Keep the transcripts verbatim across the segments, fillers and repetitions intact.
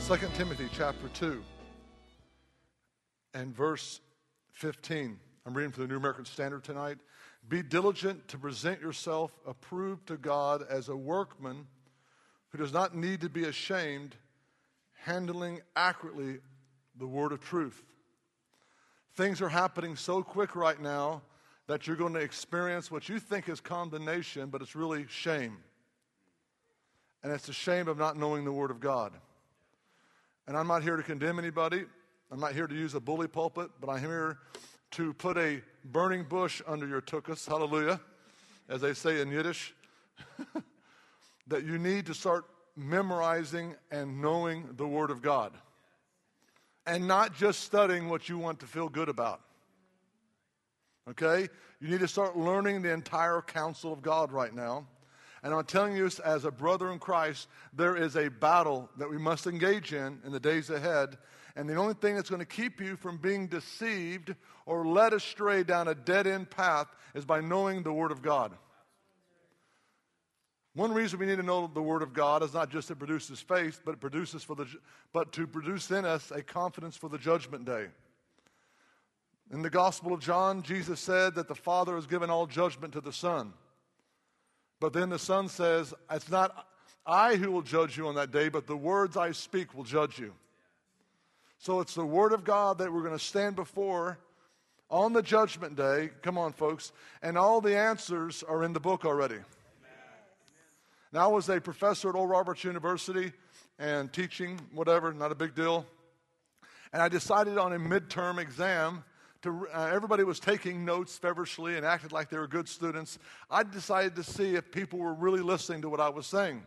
Second Timothy chapter two and verse fifteen. I'm reading from the New American Standard tonight. Be diligent to present yourself approved to God as a workman who does not need to be ashamed, handling accurately the word of truth. Things are happening so quick right now that you're going to experience what you think is condemnation, but it's really shame. And it's the shame of not knowing the word of God. And I'm not here to condemn anybody. I'm not here to use a bully pulpit, but I'm here to put a burning bush under your tuchus, hallelujah, as they say in Yiddish, that you need to start memorizing and knowing the Word of God and not just studying what you want to feel good about, okay? You need to start learning the entire counsel of God right now. And I'm telling you, as a brother in Christ, there is a battle that we must engage in in the days ahead. And the only thing that's going to keep you from being deceived or led astray down a dead-end path is by knowing the Word of God. One reason we need to know the Word of God is not just it produces faith, but it produces for the, but to produce in us a confidence for the judgment day. In the Gospel of John, Jesus said that the Father has given all judgment to the Son. But then the Son says, it's not I who will judge you on that day, but the words I speak will judge you. So it's the Word of God that we're going to stand before on the judgment day. Come on, folks. And all the answers are in the book already. Amen. Now, I was a professor at Old Roberts University and teaching, whatever, not a big deal. And I decided on a midterm exam. To, uh, everybody was taking notes feverishly and acted like they were good students. I decided to see if people were really listening to what I was saying.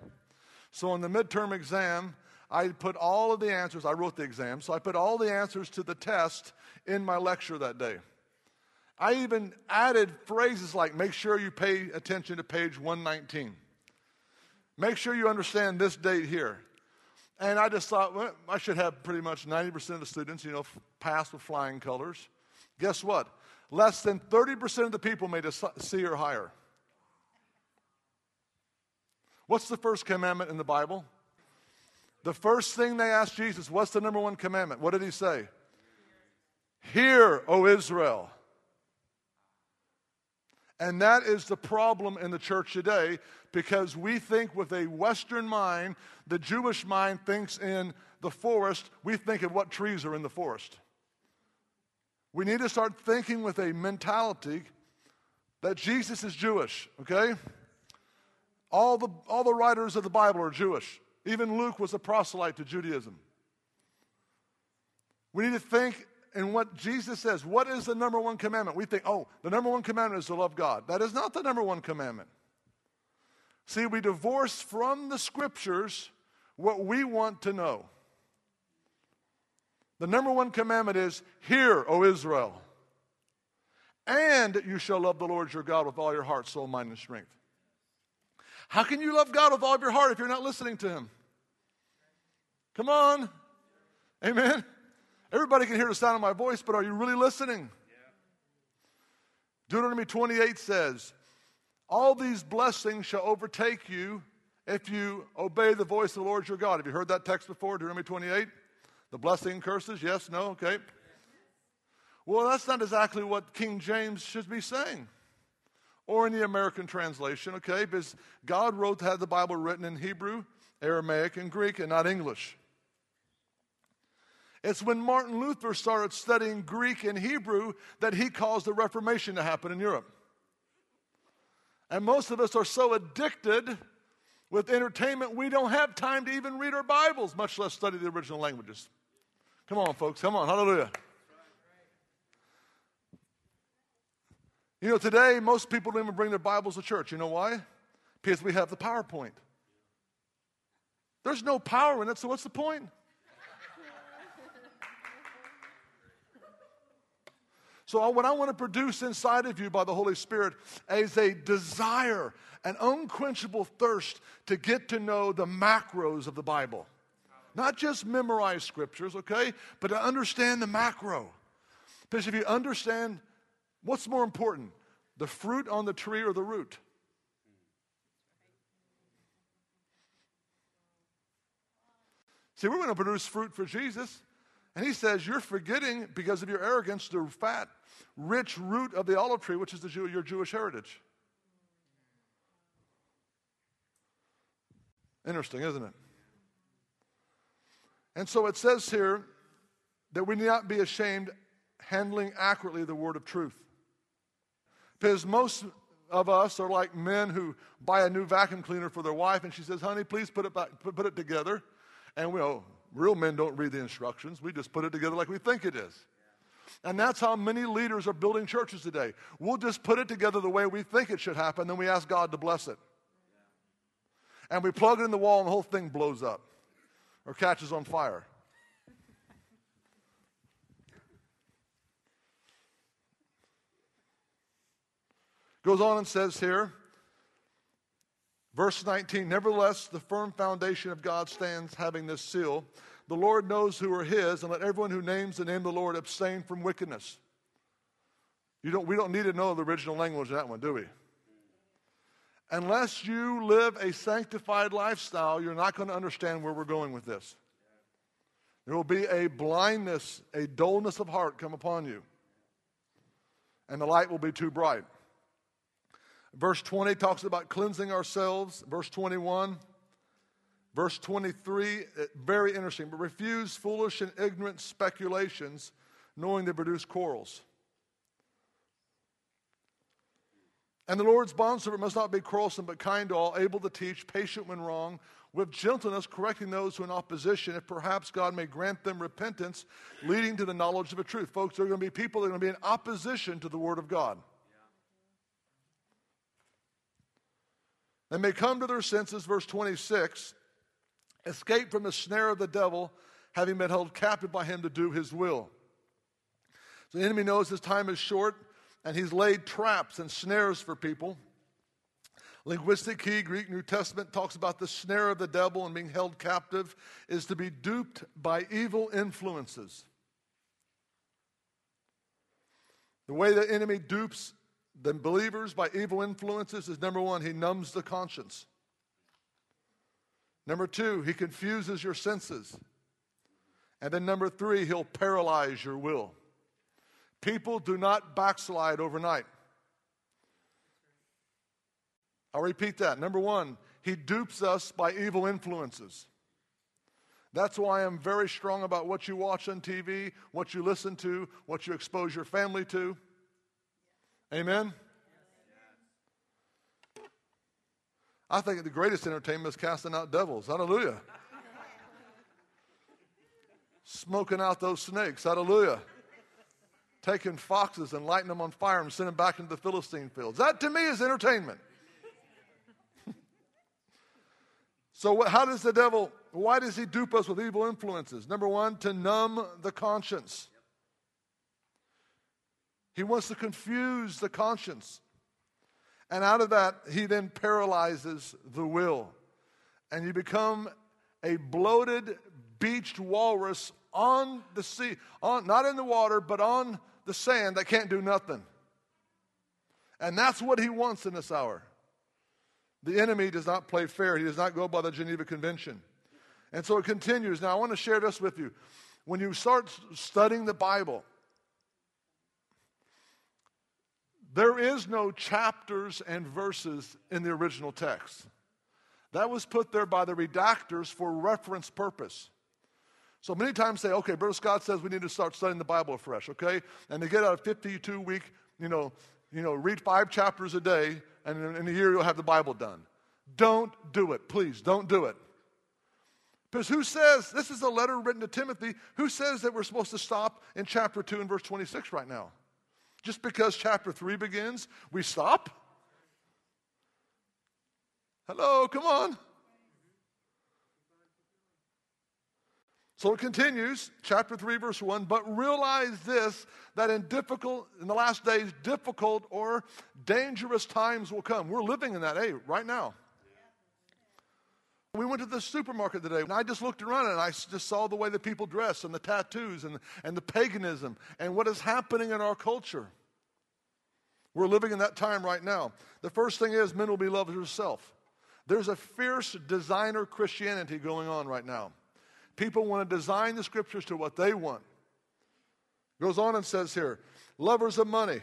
So on the midterm exam, I put all of the answers. I wrote the exam, so I put all the answers to the test in my lecture that day. I even added phrases like, make sure you pay attention to page one nineteen. Make sure you understand this date here. And I just thought, well, I should have pretty much ninety percent of the students, you know, pass with flying colors. Guess what? Less than thirty percent of the people made a C or higher. What's the first commandment in the Bible? The first thing they asked Jesus, what's the number one commandment? What did he say? Hear, O Israel. And that is the problem in the church today, because we think with a Western mind, the Jewish mind thinks in the forest, we think of what trees are in the forest. We need to start thinking with a mentality that Jesus is Jewish, okay? All the, all the writers of the Bible are Jewish. Even Luke was a proselyte to Judaism. We need to think in what Jesus says. What is the number one commandment? We think, oh, the number one commandment is to love God. That is not the number one commandment. See, we divorce from the Scriptures what we want to know. The number one commandment is, hear, O Israel, and you shall love the Lord your God with all your heart, soul, mind, and strength. How can you love God with all of your heart if you're not listening to Him? Come on. Amen. Everybody can hear the sound of my voice, but are you really listening? Yeah. Deuteronomy twenty-eight says, all these blessings shall overtake you if you obey the voice of the Lord your God. Have you heard that text before, Deuteronomy twenty-eight? The blessing curses, yes, no, okay. Well, that's not exactly what King James should be saying. Or in the American translation, okay, because God wrote, had the Bible written in Hebrew, Aramaic, and Greek, and not English. It's when Martin Luther started studying Greek and Hebrew that he caused the Reformation to happen in Europe. And most of us are so addicted with entertainment, we don't have time to even read our Bibles, much less study the original languages. Come on, folks. Come on. Hallelujah. You know, today, most people don't even bring their Bibles to church. You know why? Because we have the PowerPoint. There's no power in it, so what's the point? So what I want to produce inside of you by the Holy Spirit is a desire, an unquenchable thirst to get to know the macros of the Bible. Not just memorize scriptures, okay, but to understand the macro. Because if you understand, what's more important, the fruit on the tree or the root? See, we're going to produce fruit for Jesus. And he says, you're forgetting, because of your arrogance, the fat, rich root of the olive tree, which is the Jew, your Jewish heritage. Interesting, isn't it? And so it says here that we need not be ashamed, handling accurately the word of truth. Because most of us are like men who buy a new vacuum cleaner for their wife, and she says, honey, please put it, back, put it together. And we know, real men don't read the instructions. We just put it together like we think it is. And that's how many leaders are building churches today. We'll just put it together the way we think it should happen, then we ask God to bless it. And we plug it in the wall, and the whole thing blows up or catches on fire. Goes on and says here, verse nineteen, nevertheless, the firm foundation of God stands, having this seal. The Lord knows who are his, and let everyone who names the name of the Lord abstain from wickedness. You don't, we don't need to know the original language of that one, do we? Unless you live a sanctified lifestyle, you're not going to understand where we're going with this. There will be a blindness, a dullness of heart come upon you, and the light will be too bright. Verse twenty talks about cleansing ourselves. Verse twenty-one. Verse twenty-three, very interesting. But refuse foolish and ignorant speculations, knowing they produce quarrels. And the Lord's bondservant must not be quarrelsome, but kind to all, able to teach, patient when wrong, with gentleness correcting those who are in opposition, if perhaps God may grant them repentance, leading to the knowledge of the truth. Folks, there are going to be people that are going to be in opposition to the Word of God. They may come to their senses, verse twenty-six, escape from the snare of the devil, having been held captive by him to do his will. So the enemy knows his time is short, and he's laid traps and snares for people. Linguistic key, Greek New Testament, talks about the snare of the devil and being held captive is to be duped by evil influences. The way the enemy dupes the believers by evil influences is, number one, he numbs the conscience. Number two, he confuses your senses. And then number three, he'll paralyze your will. People do not backslide overnight. I'll repeat that. Number one, he dupes us by evil influences. That's why I'm very strong about what you watch on T V, what you listen to, what you expose your family to. Amen? I think the greatest entertainment is casting out devils. Hallelujah. Smoking out those snakes. Hallelujah. Taking foxes and lighting them on fire and sending them back into the Philistine fields. That to me is entertainment. So what, how does the devil, why does he dupe us with evil influences? Number one, to numb the conscience. He wants to confuse the conscience. And out of that, he then paralyzes the will. And you become a bloated, beached walrus on the sea, on, not in the water, but on the sand that can't do nothing. And that's what he wants in this hour. The enemy does not play fair. He does not go by the Geneva Convention. And so it continues. Now, I want to share this with you. When you start studying the Bible, there is no chapters and verses in the original text. That was put there by the redactors for reference purpose. So many times they say, okay, Brother Scott says we need to start studying the Bible afresh, okay? And they get out a fifty-two week, you know, you know, read five chapters a day, and in a year you'll have the Bible done. Don't do it, please, don't do it. Because who says, this is a letter written to Timothy, who says that we're supposed to stop in chapter two and verse twenty-six right now? Just because chapter three begins, we stop? Hello, come on. So it continues, chapter three, verse one, but realize this, that in difficult, in the last days, difficult or dangerous times will come. We're living in that, hey, right now. We went to the supermarket today, and I just looked around, and I just saw the way that people dress, and the tattoos, and, and the paganism, and what is happening in our culture. We're living in that time right now. The first thing is, men will be lovers of yourself. There's a fierce designer Christianity going on right now. People want to design the scriptures to what they want. Goes on and says here, lovers of money,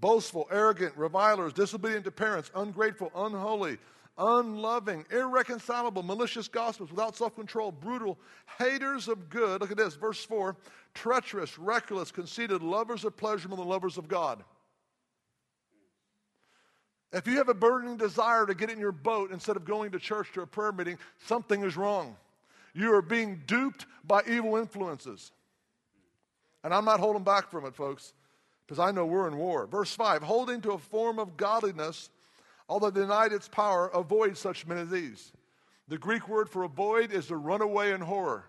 boastful, arrogant, revilers, disobedient to parents, ungrateful, unholy, unloving, irreconcilable, malicious gossips, without self-control, brutal, haters of good. Look at this, verse four, treacherous, reckless, conceited, lovers of pleasure more than lovers of God. If you have a burdening desire to get in your boat instead of going to church to a prayer meeting, something is wrong. You are being duped by evil influences. And I'm not holding back from it, folks, because I know we're in war. Verse five, holding to a form of godliness, although denied its power, avoid such men as these. The Greek word for avoid is to run away in horror.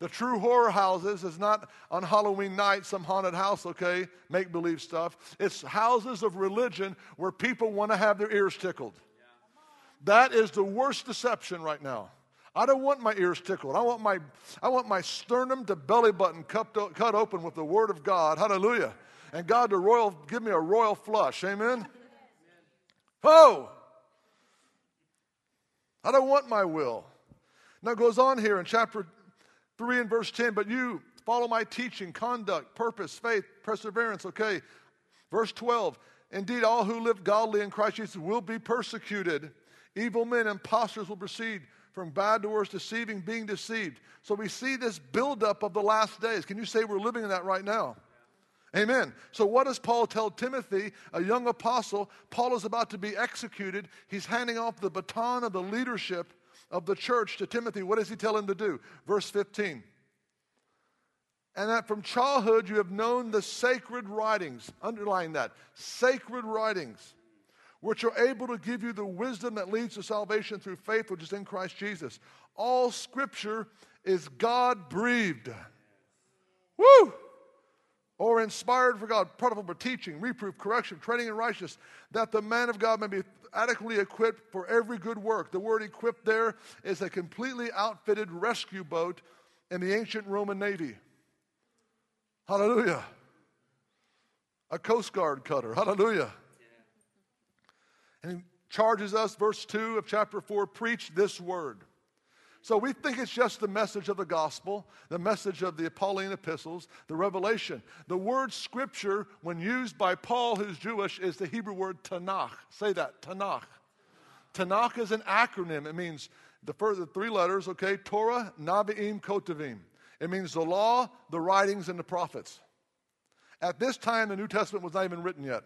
The true horror houses is not on Halloween night, some haunted house, okay, make-believe stuff. It's houses of religion where people want to have their ears tickled. Yeah. That is the worst deception right now. I don't want my ears tickled. I want my, I want my sternum to belly button cut, cut open with the Word of God. Hallelujah. And God to royal, give me a royal flush. Amen? Oh! I don't want my will. Now it goes on here in chapter three and verse ten, but you follow my teaching, conduct, purpose, faith, perseverance, okay. Verse twelve, indeed all who live godly in Christ Jesus will be persecuted. Evil men, impostors will proceed from bad to worse, deceiving, being deceived. So we see this buildup of the last days. Can you say we're living in that right now? Yeah. Amen. So what does Paul tell Timothy, a young apostle? Paul is about to be executed. He's handing off the baton of the leadership of the church to Timothy. What does he tell him to do? Verse fifteen. And that from childhood you have known the sacred writings. Underline that. Sacred writings, which are able to give you the wisdom that leads to salvation through faith, which is in Christ Jesus. All scripture is God-breathed. Woo! Or inspired for God, profitable for teaching, reproof, correction, training in righteousness, that the man of God may be adequately equipped for every good work. The word equipped there is a completely outfitted rescue boat in the ancient Roman Navy. Hallelujah. A Coast Guard cutter. Hallelujah. Yeah. And he charges us, verse two of chapter four, preach this word. So we think it's just the message of the gospel, the message of the Pauline epistles, the revelation. The word scripture, when used by Paul, who's Jewish, is the Hebrew word Tanakh. Say that, Tanakh. Tanakh is an acronym. It means the first the three letters, okay, Torah, Nevi'im, Kotavim. It means the law, the writings, and the prophets. At this time, the New Testament was not even written yet.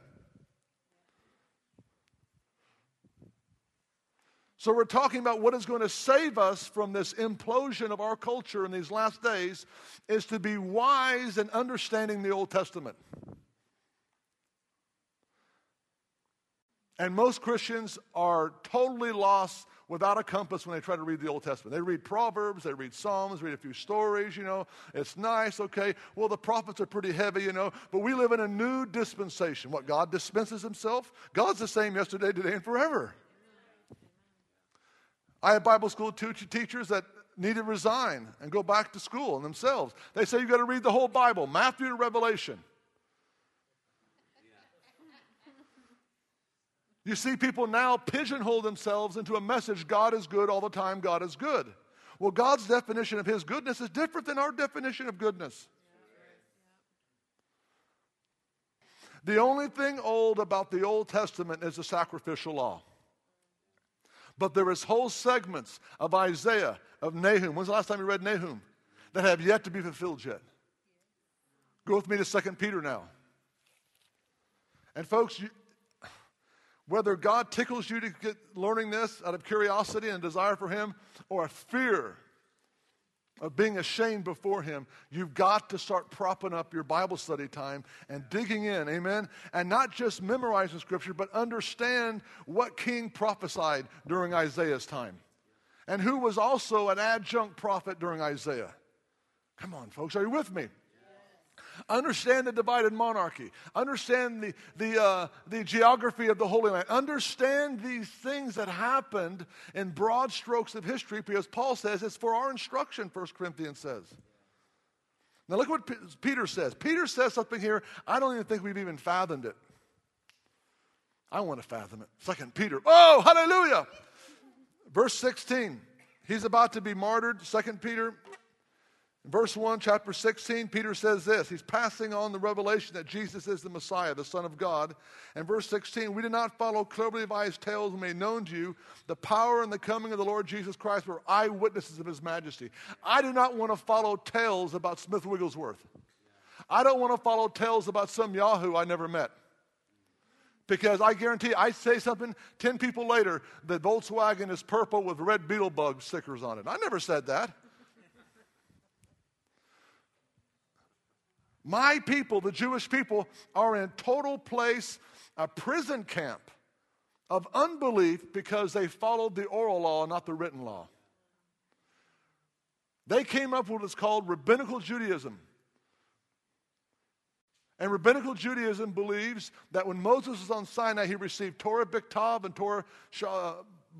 So we're talking about what is going to save us from this implosion of our culture in these last days is to be wise in understanding the Old Testament. And most Christians are totally lost without a compass when they try to read the Old Testament. They read Proverbs, they read Psalms, read a few stories, you know. It's nice, okay. Well, the prophets are pretty heavy, you know. But we live in a new dispensation. What, God dispenses himself? God's the same yesterday, today, and forever. I have Bible school teachers that need to resign and go back to school themselves. They say you've got to read the whole Bible, Matthew to Revelation. Yeah. You see people now pigeonhole themselves into a message, God is good all the time, God is good. Well, God's definition of his goodness is different than our definition of goodness. Yeah. The only thing old about the Old Testament is the sacrificial law. But there is whole segments of Isaiah, of Nahum. When's the last time you read Nahum? That have yet to be fulfilled yet. Go with me to Second Peter now. And folks, you, whether God tickles you to get learning this out of curiosity and desire for him, or a fear of being ashamed before him, you've got to start propping up your Bible study time and digging in, amen? And not just memorizing Scripture, but understand what king prophesied during Isaiah's time and who was also an adjunct prophet during Isaiah. Come on, folks, are you with me? Understand the divided monarchy. Understand the, the, uh, the geography of the Holy Land. Understand these things that happened in broad strokes of history, because Paul says it's for our instruction, First Corinthians says. Now look what P- Peter says. Peter says something here, I don't even think we've even fathomed it. I want to fathom it. Second Peter. Oh, hallelujah! Verse sixteen. He's about to be martyred, Second Peter. Verse one, chapter sixteen, Peter says this. He's passing on the revelation that Jesus is the Messiah, the Son of God. And verse sixteen, we did not follow cleverly devised tales and made known to you the power and the coming of the Lord Jesus Christ were eyewitnesses of his majesty. I do not want to follow tales about Smith Wigglesworth. I don't want to follow tales about some Yahoo I never met. Because I guarantee I say something, ten people later, the Volkswagen is purple with red beetle bug stickers on it. I never said that. My people, the Jewish people, are in total place, a prison camp of unbelief because they followed the oral law, not the written law. They came up with what's called Rabbinical Judaism. And Rabbinical Judaism believes that when Moses was on Sinai, he received Torah Biktav and Torah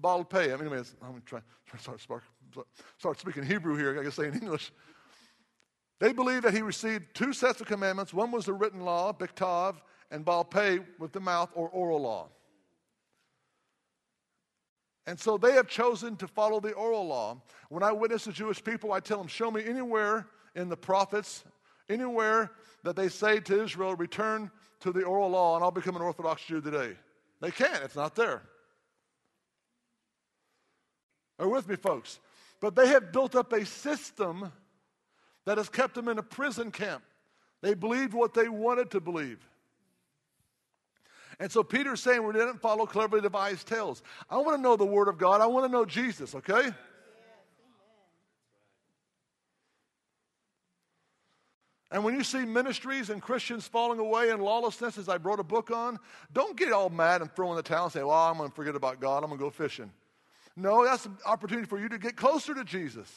Baal Peh. I mean, I'm going to try, try to start speaking Hebrew here. I guess say in English. They believe that he received two sets of commandments. One was the written law, Biktav, and Baal Peh with the mouth, or oral law. And so they have chosen to follow the oral law. When I witness the Jewish people, I tell them, show me anywhere in the prophets, anywhere that they say to Israel, return to the oral law, and I'll become an Orthodox Jew today. They can't. It's not there. Are you with me, folks? But they have built up a system that has kept them in a prison camp. They believed what they wanted to believe. And so Peter's saying we didn't follow cleverly devised tales. I want to know the Word of God. I want to know Jesus, okay? Yes, and when you see ministries and Christians falling away in lawlessness, as I wrote a book on, don't get all mad and throw in the towel and say, well, I'm going to forget about God. I'm going to go fishing. No, that's an opportunity for you to get closer to Jesus.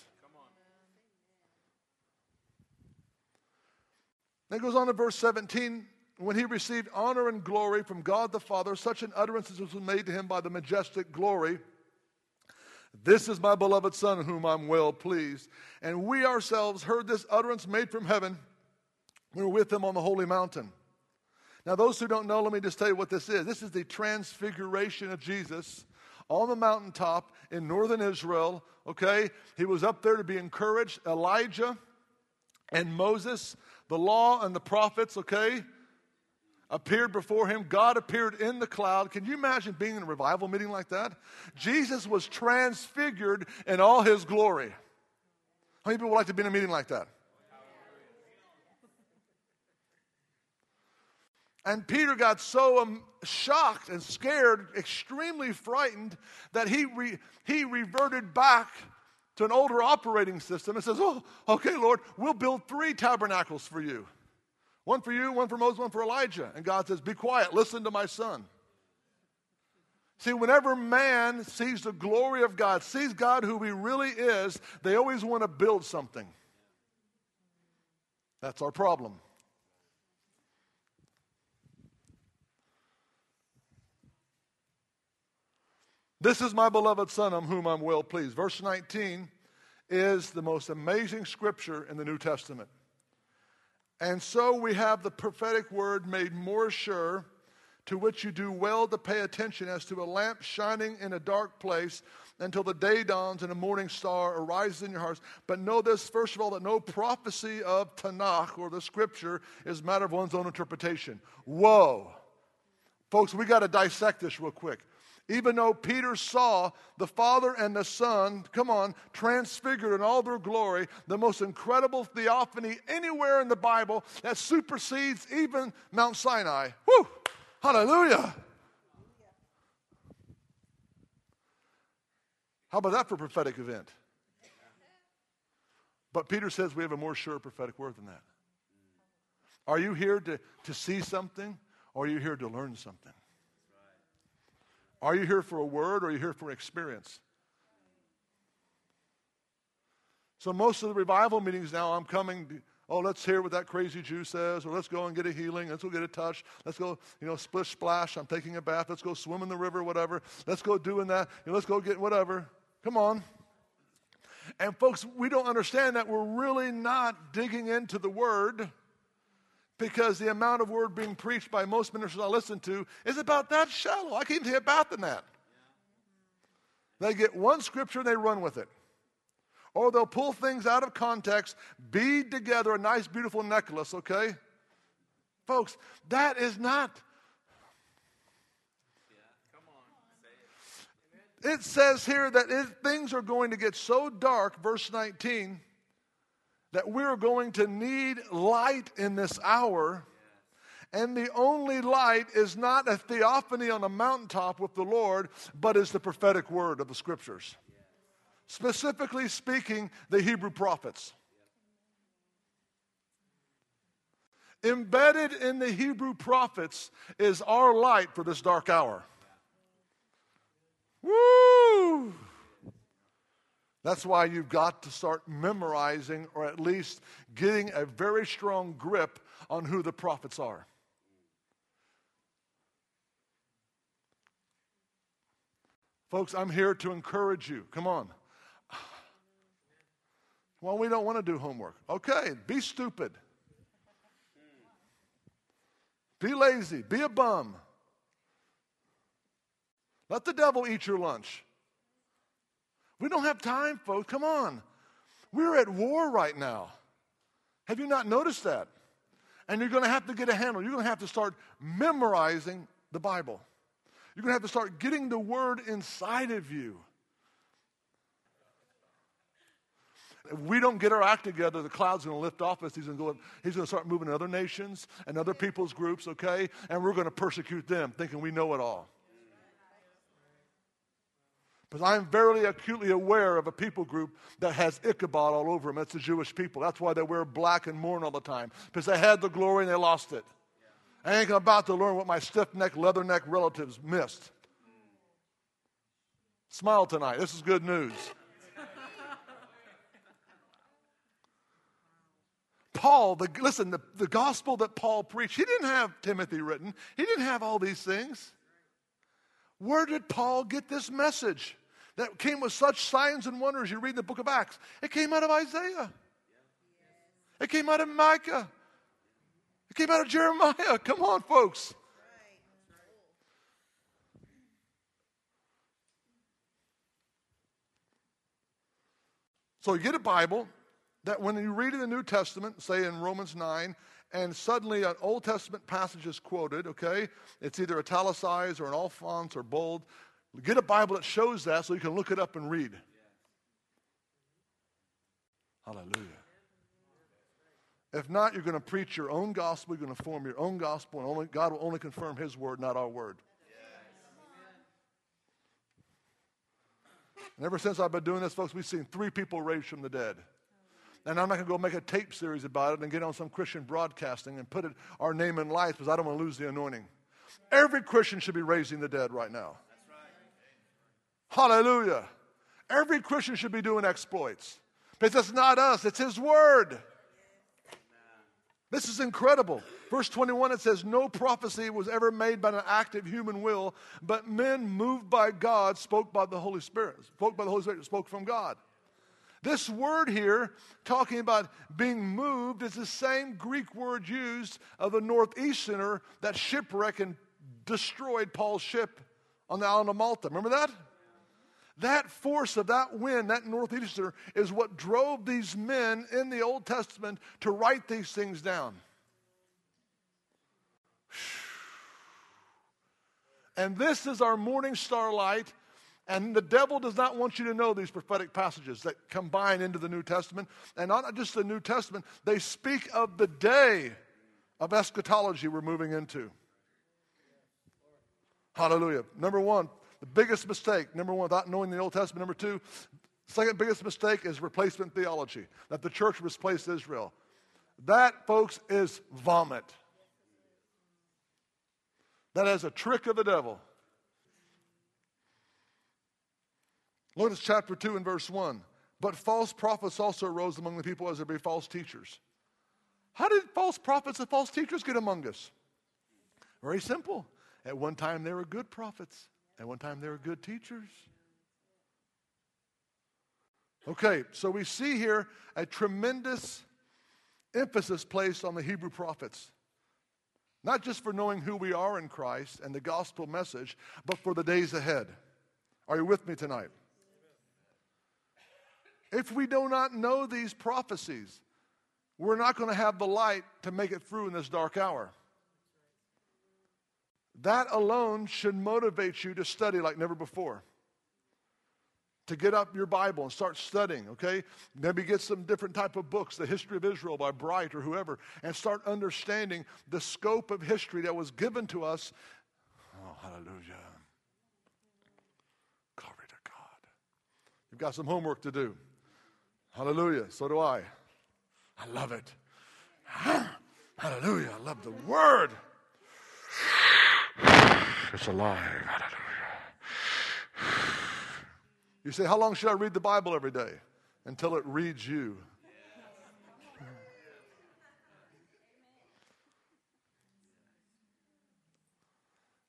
Then goes on to verse seventeen, when he received honor and glory from God the Father, such an utterance as was made to him by the majestic glory. This is my beloved Son, in whom I'm well pleased. And we ourselves heard this utterance made from heaven. We were with him on the holy mountain. Now those who don't know, let me just tell you what this is. This is the transfiguration of Jesus on the mountaintop in northern Israel, okay? He was up there to be encouraged. Elijah and Moses, the law and the prophets, okay, appeared before him. God appeared in the cloud. Can you imagine being in a revival meeting like that? Jesus was transfigured in all his glory. How many people would like to be in a meeting like that? And Peter got so um, shocked and scared, extremely frightened, that he re- he reverted back to an older operating system and says, oh, okay, Lord, we'll build three tabernacles for you. One for you, one for Moses, one for Elijah. And God says, be quiet, listen to my Son. See, whenever man sees the glory of God, sees God who he really is, they always want to build something. That's our problem. This is my beloved Son, on whom I'm well pleased. Verse nineteen is the most amazing scripture in the New Testament. And so we have the prophetic word made more sure, to which you do well to pay attention as to a lamp shining in a dark place until the day dawns and a morning star arises in your hearts. But know this, first of all, that no prophecy of Tanakh or the scripture is a matter of one's own interpretation. Whoa. Folks, we got to dissect this real quick. Even though Peter saw the Father and the Son, come on, transfigured in all their glory, the most incredible theophany anywhere in the Bible that supersedes even Mount Sinai. Woo! Hallelujah! How about that for a prophetic event? But Peter says we have a more sure prophetic word than that. Are you here to, to see something, or are you here to learn something? Are you here for a word, or are you here for an experience? So most of the revival meetings now, I'm coming, to, oh, let's hear what that crazy Jew says, or let's go and get a healing, let's go get a touch, let's go, you know, splish, splash, I'm taking a bath, let's go swim in the river, whatever, let's go doing that, you know, let's go get whatever. Come on. And folks, we don't understand that we're really not digging into the word, because the amount of word being preached by most ministers I listen to is about that shallow. I can't even hear about than that. They get one scripture and they run with it. Or they'll pull things out of context, bead together a nice, beautiful necklace, okay? Folks, that is not. Yeah, come on. Say it. It says here that if things are going to get so dark, verse nineteen, that we're going to need light in this hour. Yeah. And the only light is not a theophany on a mountaintop with the Lord, but is the prophetic word of the scriptures. Specifically speaking, the Hebrew prophets. Embedded in the Hebrew prophets is our light for this dark hour. Woo! That's why you've got to start memorizing, or at least getting a very strong grip on who the prophets are. Folks, I'm here to encourage you. Come on. Well, we don't want to do homework. Okay, be stupid. Be lazy. Be a bum. Let the devil eat your lunch. We don't have time, folks. Come on. We're at war right now. Have you not noticed that? And you're going to have to get a handle. You're going to have to start memorizing the Bible. You're going to have to start getting the word inside of you. If we don't get our act together, the cloud's going to lift off us. He's going to go, he's going to start moving in other nations and other people's groups, okay? And we're going to persecute them, thinking we know it all. Because I'm very acutely aware of a people group that has Ichabod all over them. That's the Jewish people. That's why they wear black and mourn all the time, because they had the glory and they lost it. I ain't about to learn what my stiff-necked, leather-necked relatives missed. Smile tonight. This is good news. Paul, the, listen, the, the gospel that Paul preached, he didn't have Timothy written. He didn't have all these things. Where did Paul get this message that came with such signs and wonders? You read the book of Acts. It came out of Isaiah. It came out of Micah. It came out of Jeremiah. Come on, folks. So you get a Bible that when you read in the New Testament, say in Romans nine, and suddenly an Old Testament passage is quoted, okay? It's either italicized or in all fonts or bold. Get a Bible that shows that so you can look it up and read. Hallelujah. If not, you're going to preach your own gospel. You're going to form your own gospel, and only, God will only confirm his word, not our word. Yes. And ever since I've been doing this, folks, we've seen three people raised from the dead. And I'm not going to go make a tape series about it and get on some Christian broadcasting and put it, our name in lights, because I don't want to lose the anointing. Every Christian should be raising the dead right now. That's right. Hallelujah. Every Christian should be doing exploits. Because it's not us. It's his word. This is incredible. Verse twenty-one, it says, no prophecy was ever made by an act of human will, but men moved by God spoke by the Holy Spirit, spoke by the Holy Spirit, spoke from God. This word here, talking about being moved, is the same Greek word used of the northeasterner that shipwrecked and destroyed Paul's ship on the island of Malta. Remember that? That force of that wind, that northeaster, is what drove these men in the Old Testament to write these things down. And this is our morning starlight, and the devil does not want you to know these prophetic passages that combine into the New Testament. And not just the New Testament, they speak of the day of eschatology we're moving into. Hallelujah. Number one. The biggest mistake, number one, without knowing the Old Testament. Number two, Second biggest mistake is replacement theology, that the church replaced Israel. That, folks, is vomit. That is a trick of the devil. Look at chapter two and verse one. But false prophets also arose among the people as there be false teachers. How did false prophets and false teachers get among us? Very simple. At one time they were good prophets. At one time they were good teachers. Okay, so we see here a tremendous emphasis placed on the Hebrew prophets. Not just for knowing who we are in Christ and the gospel message, but for the days ahead. Are you with me tonight? If we do not know these prophecies, we're not going to have the light to make it through in this dark hour. That alone should motivate you to study like never before. To get up your Bible and start studying, okay? Maybe get some different type of books, The History of Israel by Bright or whoever, and start understanding the scope of history that was given to us. Oh, hallelujah. Glory to God. You've got some homework to do. Hallelujah. So do I. I love it. Hallelujah. I love the Word. It's alive. Hallelujah. You say, how long should I read the Bible every day? Until it reads you. Yeah.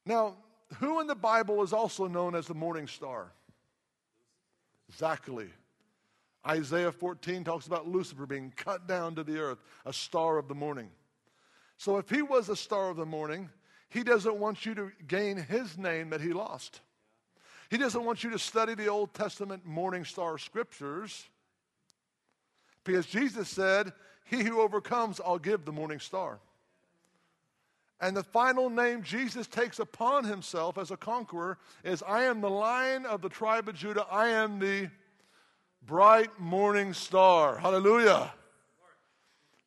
Now, who in the Bible is also known as the morning star? Exactly. Isaiah fourteen talks about Lucifer being cut down to the earth, a star of the morning. So if he was a star of the morning, he doesn't want you to gain his name that he lost. He doesn't want you to study the Old Testament morning star scriptures, because Jesus said, he who overcomes, I'll give the morning star. And the final name Jesus takes upon himself as a conqueror is, I am the Lion of the tribe of Judah. I am the bright morning star. Hallelujah.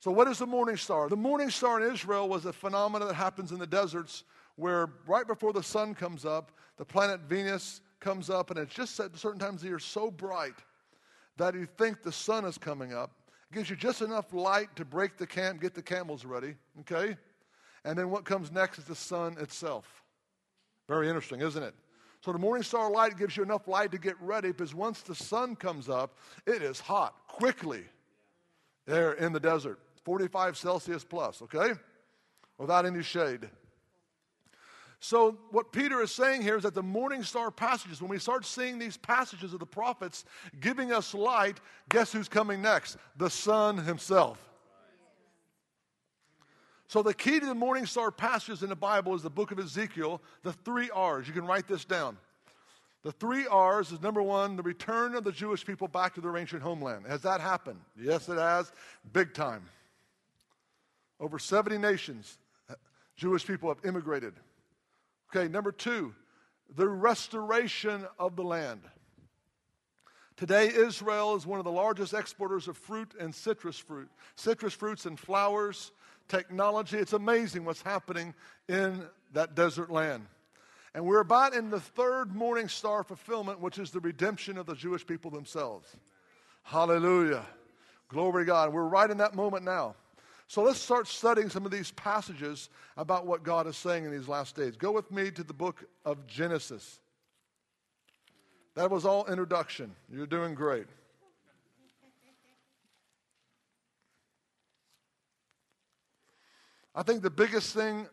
So what is the morning star? The morning star in Israel was a phenomenon that happens in the deserts where right before the sun comes up, the planet Venus comes up, and it's just at certain times of the year so bright that you think the sun is coming up. It gives you just enough light to break the camp, get the camels ready, okay? And then what comes next is the sun itself. Very interesting, isn't it? So the morning star light gives you enough light to get ready, because once the sun comes up, it is hot quickly there in the desert, forty-five Celsius plus, okay? Without any shade. So what Peter is saying here is that the morning star passages, when we start seeing these passages of the prophets giving us light, guess who's coming next? The sun himself. So the key to the morning star passages in the Bible is the book of Ezekiel, the three R's. You can write this down. The three R's is, number one, the return of the Jewish people back to their ancient homeland. Has that happened? Yes, it has. Big time. Over seventy nations, Jewish people have immigrated. Okay, number two, the restoration of the land. Today, Israel is one of the largest exporters of fruit and citrus fruit, citrus fruits and flowers, technology. It's amazing what's happening in that desert land. And we're about in the third morning star fulfillment, which is the redemption of the Jewish people themselves. Hallelujah. Glory to God. We're right in that moment now. So let's start studying some of these passages about what God is saying in these last days. Go with me to the book of Genesis. That was all introduction. You're doing great. I think the biggest thing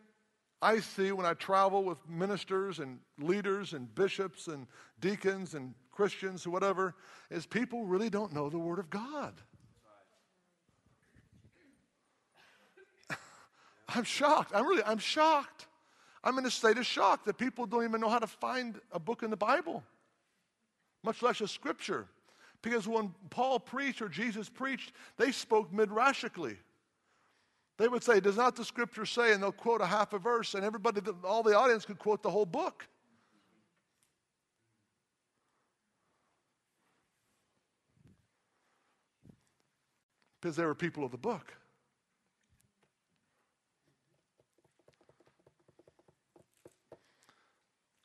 I see when I travel with ministers and leaders and bishops and deacons and Christians or whatever is people really don't know the Word of God. I'm shocked. I'm really, I'm shocked. I'm in a state of shock that people don't even know how to find a book in the Bible, much less a scripture. Because when Paul preached or Jesus preached, they spoke midrashically. They would say, does not the scripture say, and they'll quote a half a verse, and everybody, all the audience could quote the whole book. Because they were people of the book.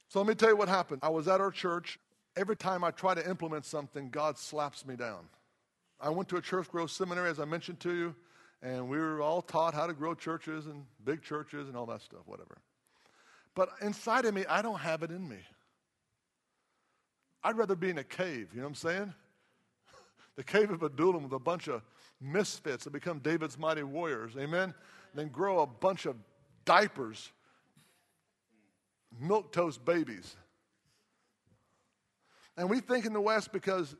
So let me tell you what happened. I was at our church every time I try to implement something, God slaps me down. I went to a church growth seminary, as I mentioned to you, and we were all taught how to grow churches and big churches and all that stuff, whatever. But inside of me, I don't have it in me. I'd rather be in a cave, you know what I'm saying? The cave of Adullam with a bunch of misfits that become David's mighty warriors, amen? Then grow a bunch of diapers, milquetoast babies. And we think in the West because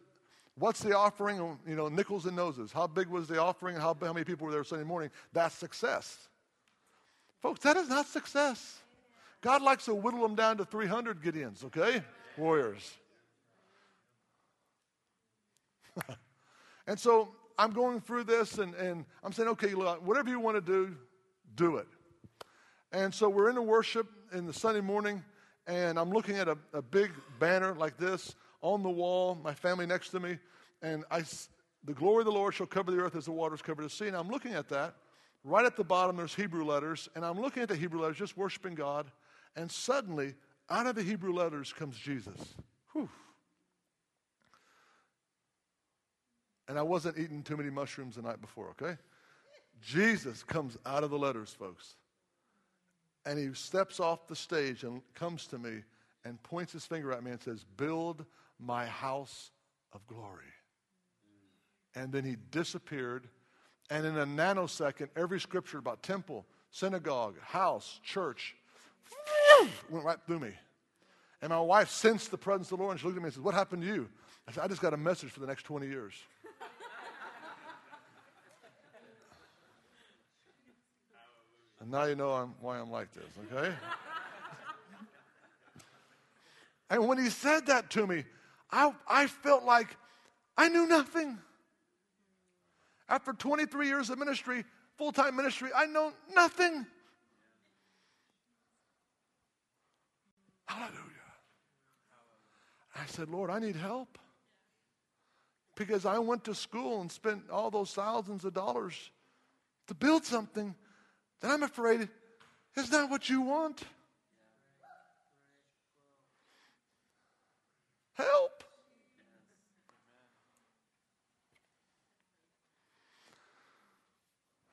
what's the offering? You know, nickels and noses. How big was the offering? How, how many people were there Sunday morning? That's success. Folks, that is not success. God likes to whittle them down to three hundred Gideons, okay? Warriors. And so I'm going through this, and, and I'm saying, okay, whatever you want to do, do it. And so we're in the worship in the Sunday morning, and I'm looking at a, a big banner like this on the wall, my family next to me, and I, the glory of the Lord shall cover the earth as the waters cover the sea. And I'm looking at that. Right at the bottom, there's Hebrew letters, and I'm looking at the Hebrew letters, just worshiping God, and suddenly, out of the Hebrew letters comes Jesus. Whew. And I wasn't eating too many mushrooms the night before, okay? Jesus comes out of the letters, folks. And he steps off the stage and comes to me and points his finger at me and says, build my house of glory. And then he disappeared. And in a nanosecond, every scripture about temple, synagogue, house, church, went right through me. And my wife sensed the presence of the Lord, and she looked at me and said, what happened to you? I said, I just got a message for the next twenty years. And now you know I'm, why I'm like this, okay? And when he said that to me, I, I felt like I knew nothing. After twenty-three years of ministry, full-time ministry, I know nothing. Hallelujah. I said, Lord, I need help. Because I went to school and spent all those thousands of dollars to build something that I'm afraid is not what you want. Help.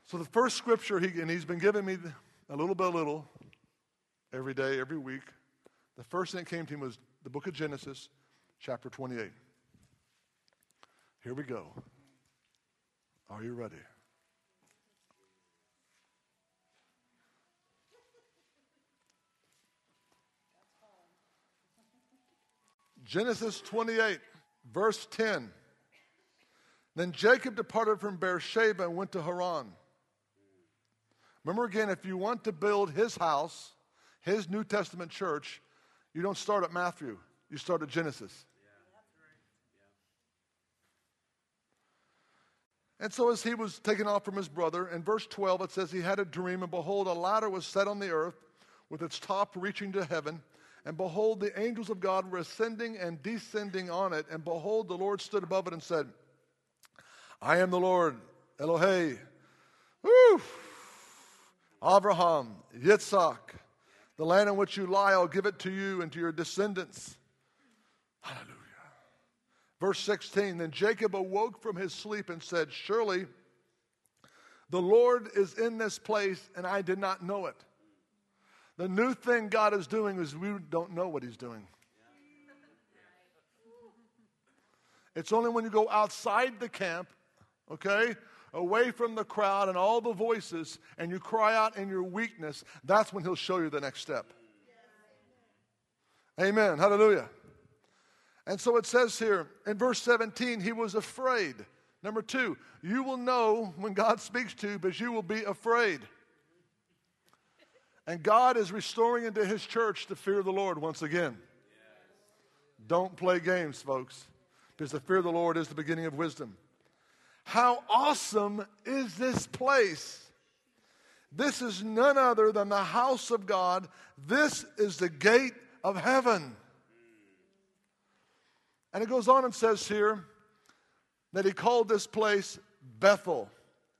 So the first scripture, he, and he's been giving me a little by little, every day, every week. The first thing that came to him was the book of Genesis, chapter twenty-eight. Here we go. Are you ready? Genesis twenty-eight, verse ten. Then Jacob departed from Beersheba and went to Haran. Remember again, if you want to build his house, his New Testament church, you don't start at Matthew. You start at Genesis. And so as he was taken off from his brother, in verse twelve it says, he had a dream, and behold, a ladder was set on the earth with its top reaching to heaven. And behold, the angels of God were ascending and descending on it. And behold, the Lord stood above it and said, I am the Lord, Elohei, woo, Abraham, Yitzhak, the land in which you lie, I'll give it to you and to your descendants. Hallelujah. Verse sixteen, then Jacob awoke from his sleep and said, surely the Lord is in this place, and I did not know it. The new thing God is doing is we don't know what he's doing. It's only when you go outside the camp, okay, away from the crowd and all the voices, and you cry out in your weakness, that's when he'll show you the next step. Amen. Hallelujah. And so it says here in verse seventeen, he was afraid. Number two, you will know when God speaks to you, but you will be afraid. And God is restoring into his church the fear of the Lord once again. Yes. Don't play games, folks, because the fear of the Lord is the beginning of wisdom. How awesome is this place? This is none other than the house of God. This is the gate of heaven. And it goes on and says here that he called this place Bethel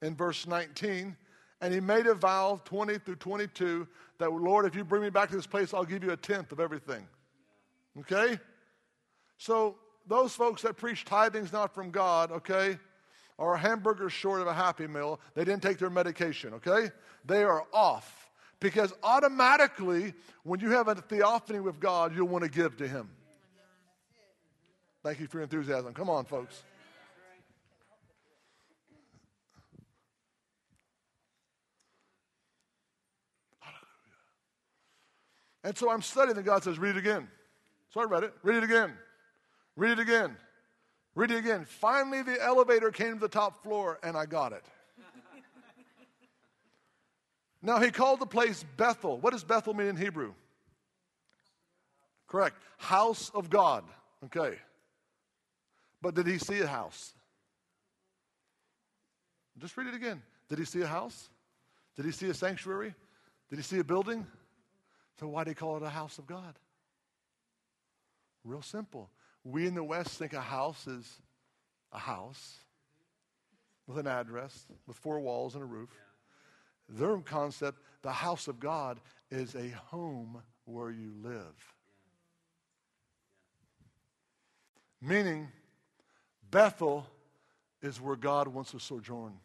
in verse nineteen. And he made a vow, twenty through twenty-two, that, Lord, if you bring me back to this place, I'll give you a tenth of everything. Okay? So those folks that preach tithing's not from God, okay, are hamburgers short of a Happy Meal. They didn't take their medication, okay? They are off. Because automatically, when you have a theophany with God, you'll want to give to him. Thank you for your enthusiasm. Come on, folks. And so I'm studying, and God says, read it again. So I read it. Read it again. Read it again. Read it again. Finally, the elevator came to the top floor, and I got it. Now, he called the place Bethel. What does Bethel mean in Hebrew? Correct. House of God. Okay. But did he see a house? Just read it again. Did he see a house? Did he see a sanctuary? Did he see a building? So why do you call it a house of God? Real simple. We in the West think a house is a house with an address, with four walls and a roof. Their concept, the house of God, is a home where you live. Meaning, Bethel is where God wants to sojourn.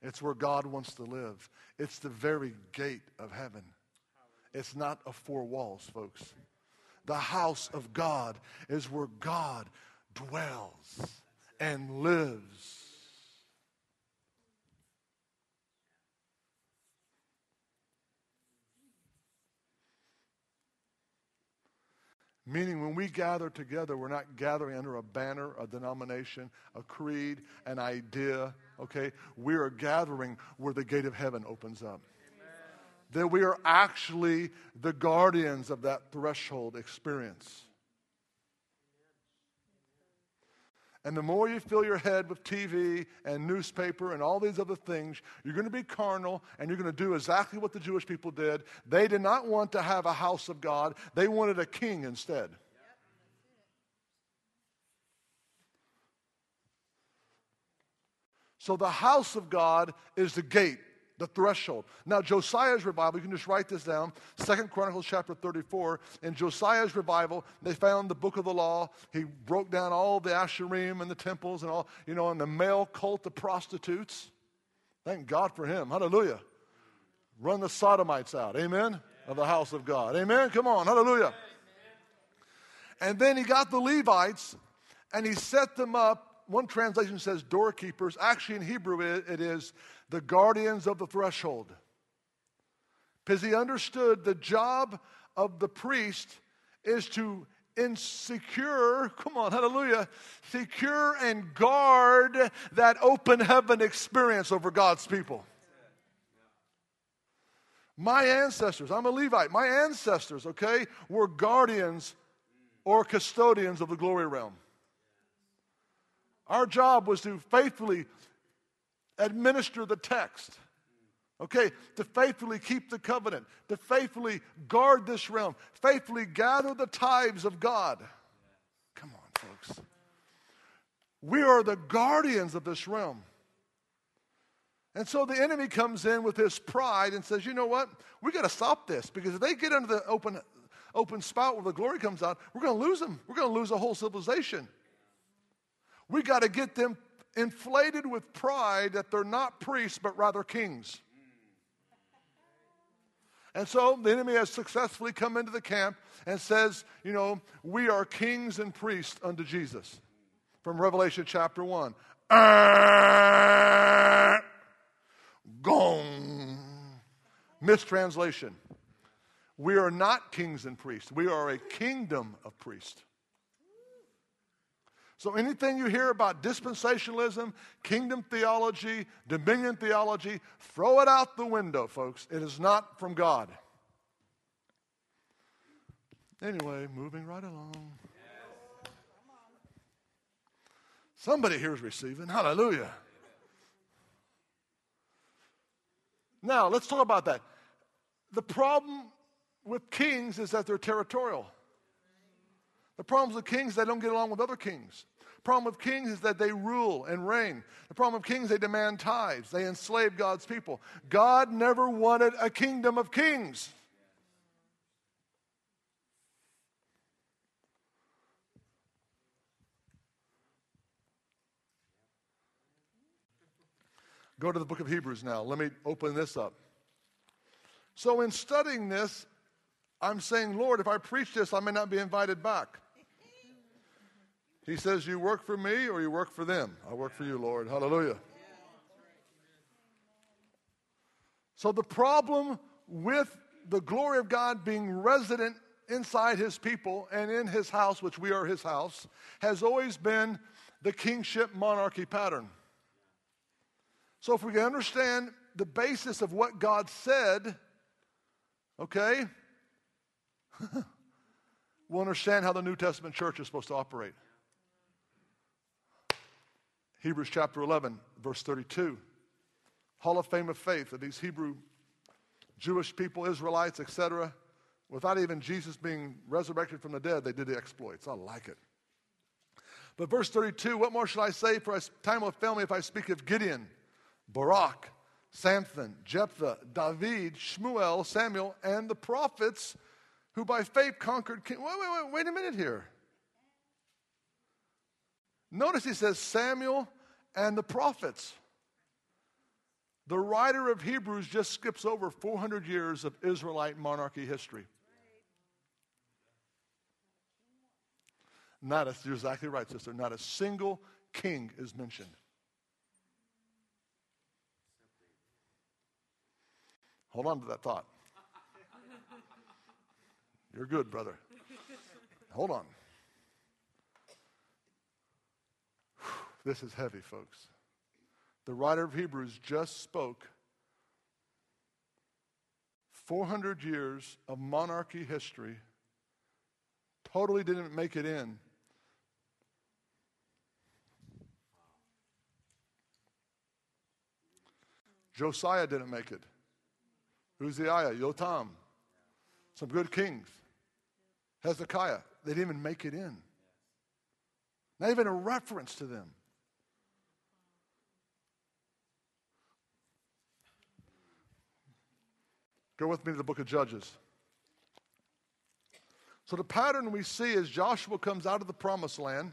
It's where God wants to live. It's the very gate of heaven. It's not a four walls, folks. The house of God is where God dwells and lives. Meaning when we gather together, we're not gathering under a banner, a denomination, a creed, an idea, okay? We are gathering where the gate of heaven opens up. Amen. That we are actually the guardians of that threshold experience. And the more you fill your head with T V and newspaper and all these other things, you're going to be carnal and you're going to do exactly what the Jewish people did. They did not want to have a house of God. They wanted a king instead. Yep. So the house of God is the gate, the threshold. Now, Josiah's revival, you can just write this down, Second Chronicles chapter thirty-four. In Josiah's revival, they found the book of the law. He broke down all the Asherim and the temples and all, you know, and the male cult of prostitutes. Thank God for him. Hallelujah. Run the sodomites out. Amen? Yeah. Of the house of God. Amen? Come on. Hallelujah. Amen. And then he got the Levites, and he set them up. One translation says doorkeepers. Actually, in Hebrew, it, it is the guardians of the threshold. Because he understood the job of the priest is to insecure, come on, hallelujah, secure and guard that open heaven experience over God's people. My ancestors, I'm a Levite, my ancestors, okay, were guardians or custodians of the glory realm. Our job was to faithfully administer the text, okay, to faithfully keep the covenant, to faithfully guard this realm, faithfully gather the tithes of God. Come on, folks. We are the guardians of this realm. And so the enemy comes in with his pride and says, you know what, we got to stop this, because if they get under the open, open spout where the glory comes out, we're going to lose them. We're going to lose a whole civilization. We got to get them inflated with pride that they're not priests, but rather kings. And so the enemy has successfully come into the camp and says, you know, we are kings and priests unto Jesus. From Revelation chapter one. Uh, gong. Mistranslation. We are not kings and priests. We are a kingdom of priests. So anything you hear about dispensationalism, kingdom theology, dominion theology, throw it out the window, folks. It is not from God. Anyway, moving right along. Somebody here is receiving. Hallelujah. Now, let's talk about that. The problem with kings is that they're territorial. The problem with kings is they don't get along with other kings. The problem with kings is that they rule and reign. The problem with kings, they demand tithes. They enslave God's people. God never wanted a kingdom of kings. Go to the book of Hebrews now. Let me open this up. So in studying this, I'm saying, Lord, if I preach this, I may not be invited back. He says, you work for me or you work for them? I work for you, Lord. Hallelujah. So the problem with the glory of God being resident inside his people and in his house, which we are his house, has always been the kingship monarchy pattern. So if we can understand the basis of what God said, okay, we'll understand how the New Testament church is supposed to operate. Hebrews chapter eleven, verse thirty-two. Hall of Fame of Faith of these Hebrew, Jewish people, Israelites, et cetera. Without even Jesus being resurrected from the dead, they did the exploits. I like it. But verse thirty-two, what more shall I say? For a time will fail me if I speak of Gideon, Barak, Samson, Jephthah, David, Shmuel, Samuel, and the prophets who by faith conquered king. Wait, wait, wait, wait a minute here. Notice he says Samuel and the prophets. The writer of Hebrews just skips over four hundred years of Israelite monarchy history. Not a, you're exactly right, sister. Not a single king is mentioned. Hold on to that thought. You're good, brother. Hold on. This is heavy, folks. The writer of Hebrews just spoke four hundred years of monarchy history, totally didn't make it in. Josiah didn't make it. Uzziah, Yotam, some good kings. Hezekiah, they didn't even make it in. Not even a reference to them. Go with me to the book of Judges. So the pattern we see is Joshua comes out of the promised land.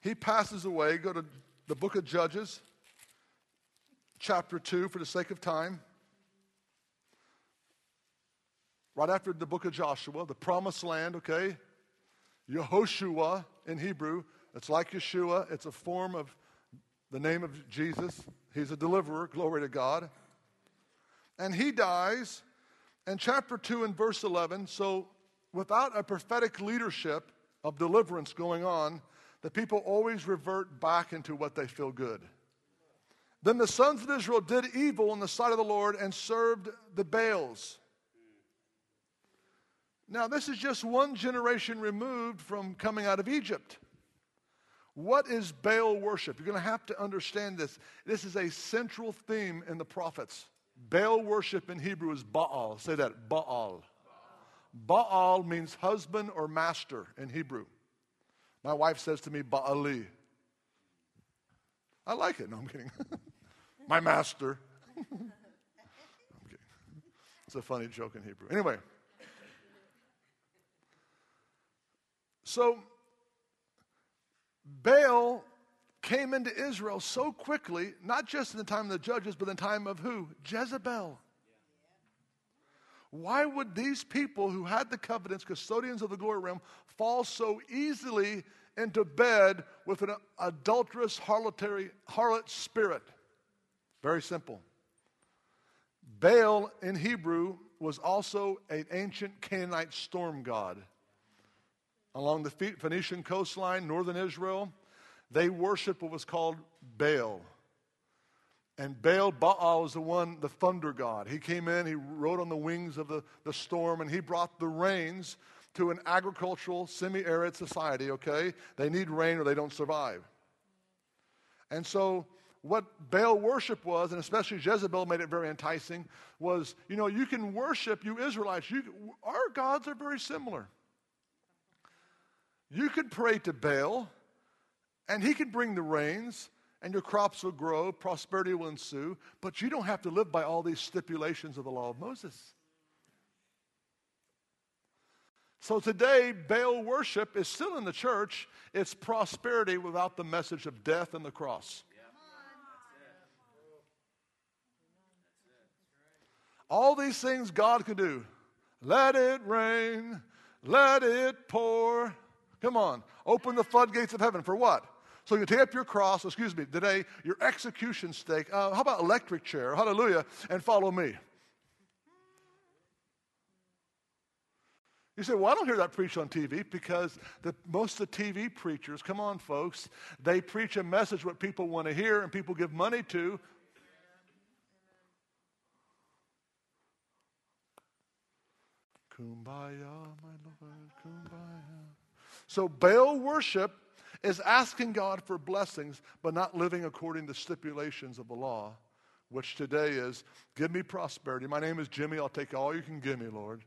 He passes away. Go to the book of Judges, chapter two, for the sake of time. Right after the book of Joshua, the promised land, okay? Yehoshua in Hebrew. It's like Yeshua. It's a form of the name of Jesus. He's a deliverer. Glory to God. And he dies, and chapter two and verse eleven, so without a prophetic leadership of deliverance going on, the people always revert back into what they feel good. Then the sons of Israel did evil in the sight of the Lord and served the Baals. Now, this is just one generation removed from coming out of Egypt. What is Baal worship? You're going to have to understand this. This is a central theme in the prophets. Baal worship in Hebrew is Baal. Say that, Baal. Baal means husband or master in Hebrew. My wife says to me, Baali. I like it. No, I'm kidding. My master. I'm kidding. It's a funny joke in Hebrew. Anyway. So, Baal came into Israel so quickly, not just in the time of the judges, but in the time of who? Jezebel. Why would these people who had the covenants, custodians of the glory realm, fall so easily into bed with an adulterous, harlotary, harlot spirit? Very simple. Baal in Hebrew was also an ancient Canaanite storm god. Along the Phoenician coastline, northern Israel, they worshiped what was called Baal. And Baal, Baal is the one, the thunder god. He came in, he rode on the wings of the, the storm, and he brought the rains to an agricultural, semi-arid society, okay? They need rain or they don't survive. And so what Baal worship was, and especially Jezebel made it very enticing, was, you know, you can worship, you Israelites, you, our gods are very similar. You could pray to Baal, and he can bring the rains, and your crops will grow, prosperity will ensue, but you don't have to live by all these stipulations of the law of Moses. So today, Baal worship is still in the church. It's prosperity without the message of death and the cross. Yeah. All these things God could do. Let it rain. Let it pour. Come on. Open the floodgates of heaven. For what? So you take up your cross, excuse me, today, your execution stake. Uh, how about electric chair? Hallelujah. And follow me. You say, well, I don't hear that preached on T V because the, most of the T V preachers, come on, folks, they preach a message what people want to hear and people give money to. Kumbaya, my Lord, kumbaya. So Baal worship is asking God for blessings but not living according to stipulations of the law, which today is, give me prosperity. My name is Jimmy. I'll take all you can give me, Lord.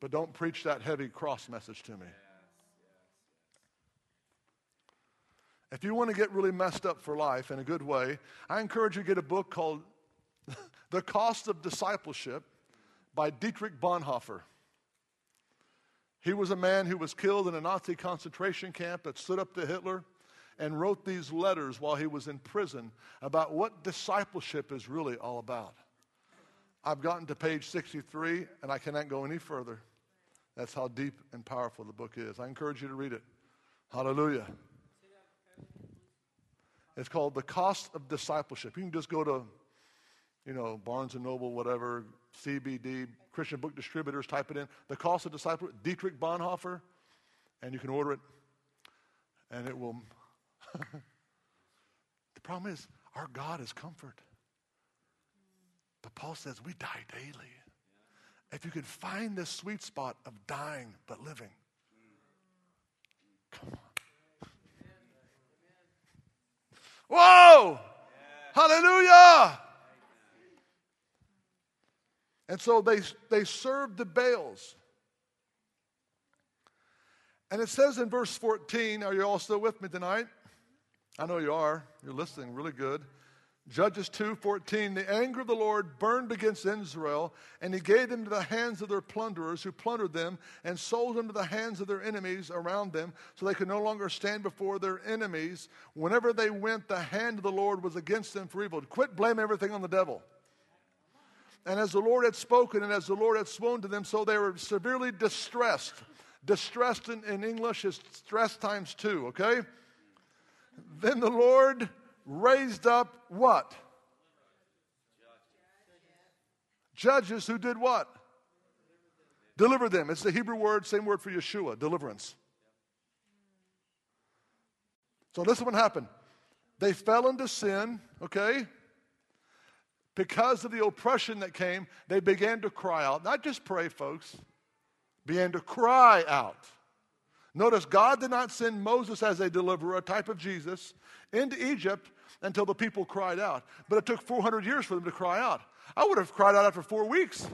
But don't preach that heavy cross message to me. If you want to get really messed up for life in a good way, I encourage you to get a book called The Cost of Discipleship by Dietrich Bonhoeffer. He was a man who was killed in a Nazi concentration camp that stood up to Hitler and wrote these letters while he was in prison about what discipleship is really all about. I've gotten to page sixty-three, and I cannot go any further. That's how deep and powerful the book is. I encourage you to read it. Hallelujah. It's called The Cost of Discipleship. You can just go to, you know, Barnes and Noble, whatever, C B D, Christian Book Distributors, type it in. The Cost of Discipleship, Dietrich Bonhoeffer, and you can order it, and it will. The problem is, our God is comfort. But Paul says we die daily. Yeah. If you could find this sweet spot of dying but living. Come on. Whoa! Yeah. Hallelujah! Amen. And so they, they served the Baals. And it says in verse fourteen, are you all still with me tonight? I know you are. You're listening really good. Judges two fourteen, the anger of the Lord burned against Israel, and he gave them to the hands of their plunderers who plundered them and sold them to the hands of their enemies around them so they could no longer stand before their enemies. Whenever they went, the hand of the Lord was against them for evil. Quit blaming everything on the devil. And as the Lord had spoken and as the Lord had sworn to them, so they were severely distressed. Distressed in, in English is stress times two, okay? Then the Lord raised up what? Judges. Judges who did what? Delivered them. Delivered them. It's the Hebrew word, same word for Yeshua, deliverance. So listen what happened. They fell into sin, okay? Because of the oppression that came, they began to cry out. Not just pray, folks. Began to cry out. Notice God did not send Moses as a deliverer, a type of Jesus, into Egypt until the people cried out. But it took four hundred years for them to cry out. I would have cried out after four weeks.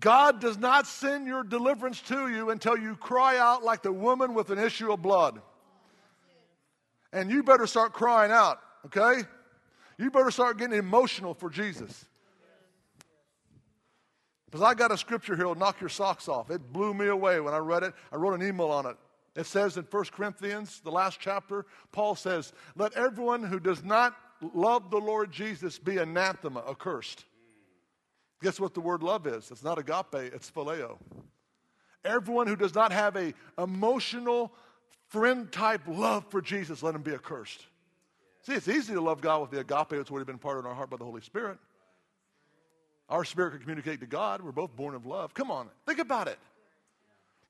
God does not send your deliverance to you until you cry out like the woman with an issue of blood. And you better start crying out, okay? You better start getting emotional for Jesus. Because I got a scripture here that will knock your socks off. It blew me away when I read it. I wrote an email on it. It says in First Corinthians, the last chapter, Paul says, let everyone who does not love the Lord Jesus be anathema, accursed. Guess what the word love is? It's not agape, it's phileo. Everyone who does not have an emotional, friend-type love for Jesus, let him be accursed. See, it's easy to love God with the agape that's already been part in our heart by the Holy Spirit. Our spirit can communicate to God. We're both born of love. Come on, think about it.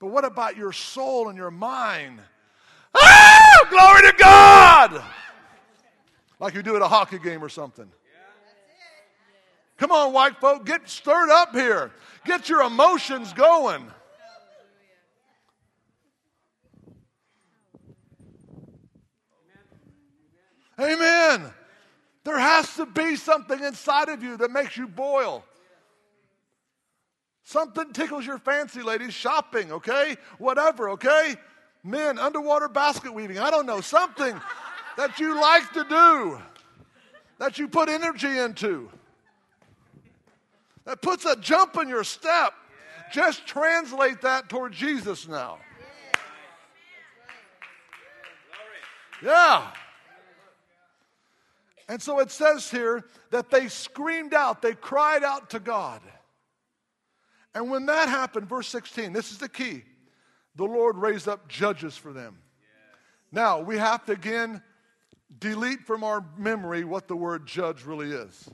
But what about your soul and your mind? Ah, glory to God! Like you do at a hockey game or something. Come on, white folk, get stirred up here. Get your emotions going. Amen. There has to be something inside of you that makes you boil. Something tickles your fancy, ladies. Shopping, okay? Whatever, okay? Men, underwater basket weaving. I don't know. Something that you like to do, that you put energy into, that puts a jump in your step. Just translate that toward Jesus now. Yeah. And so it says here that they screamed out, they cried out to God. And when that happened, verse sixteen, this is the key, the Lord raised up judges for them. Yes. Now, we have to again delete from our memory what the word judge really is.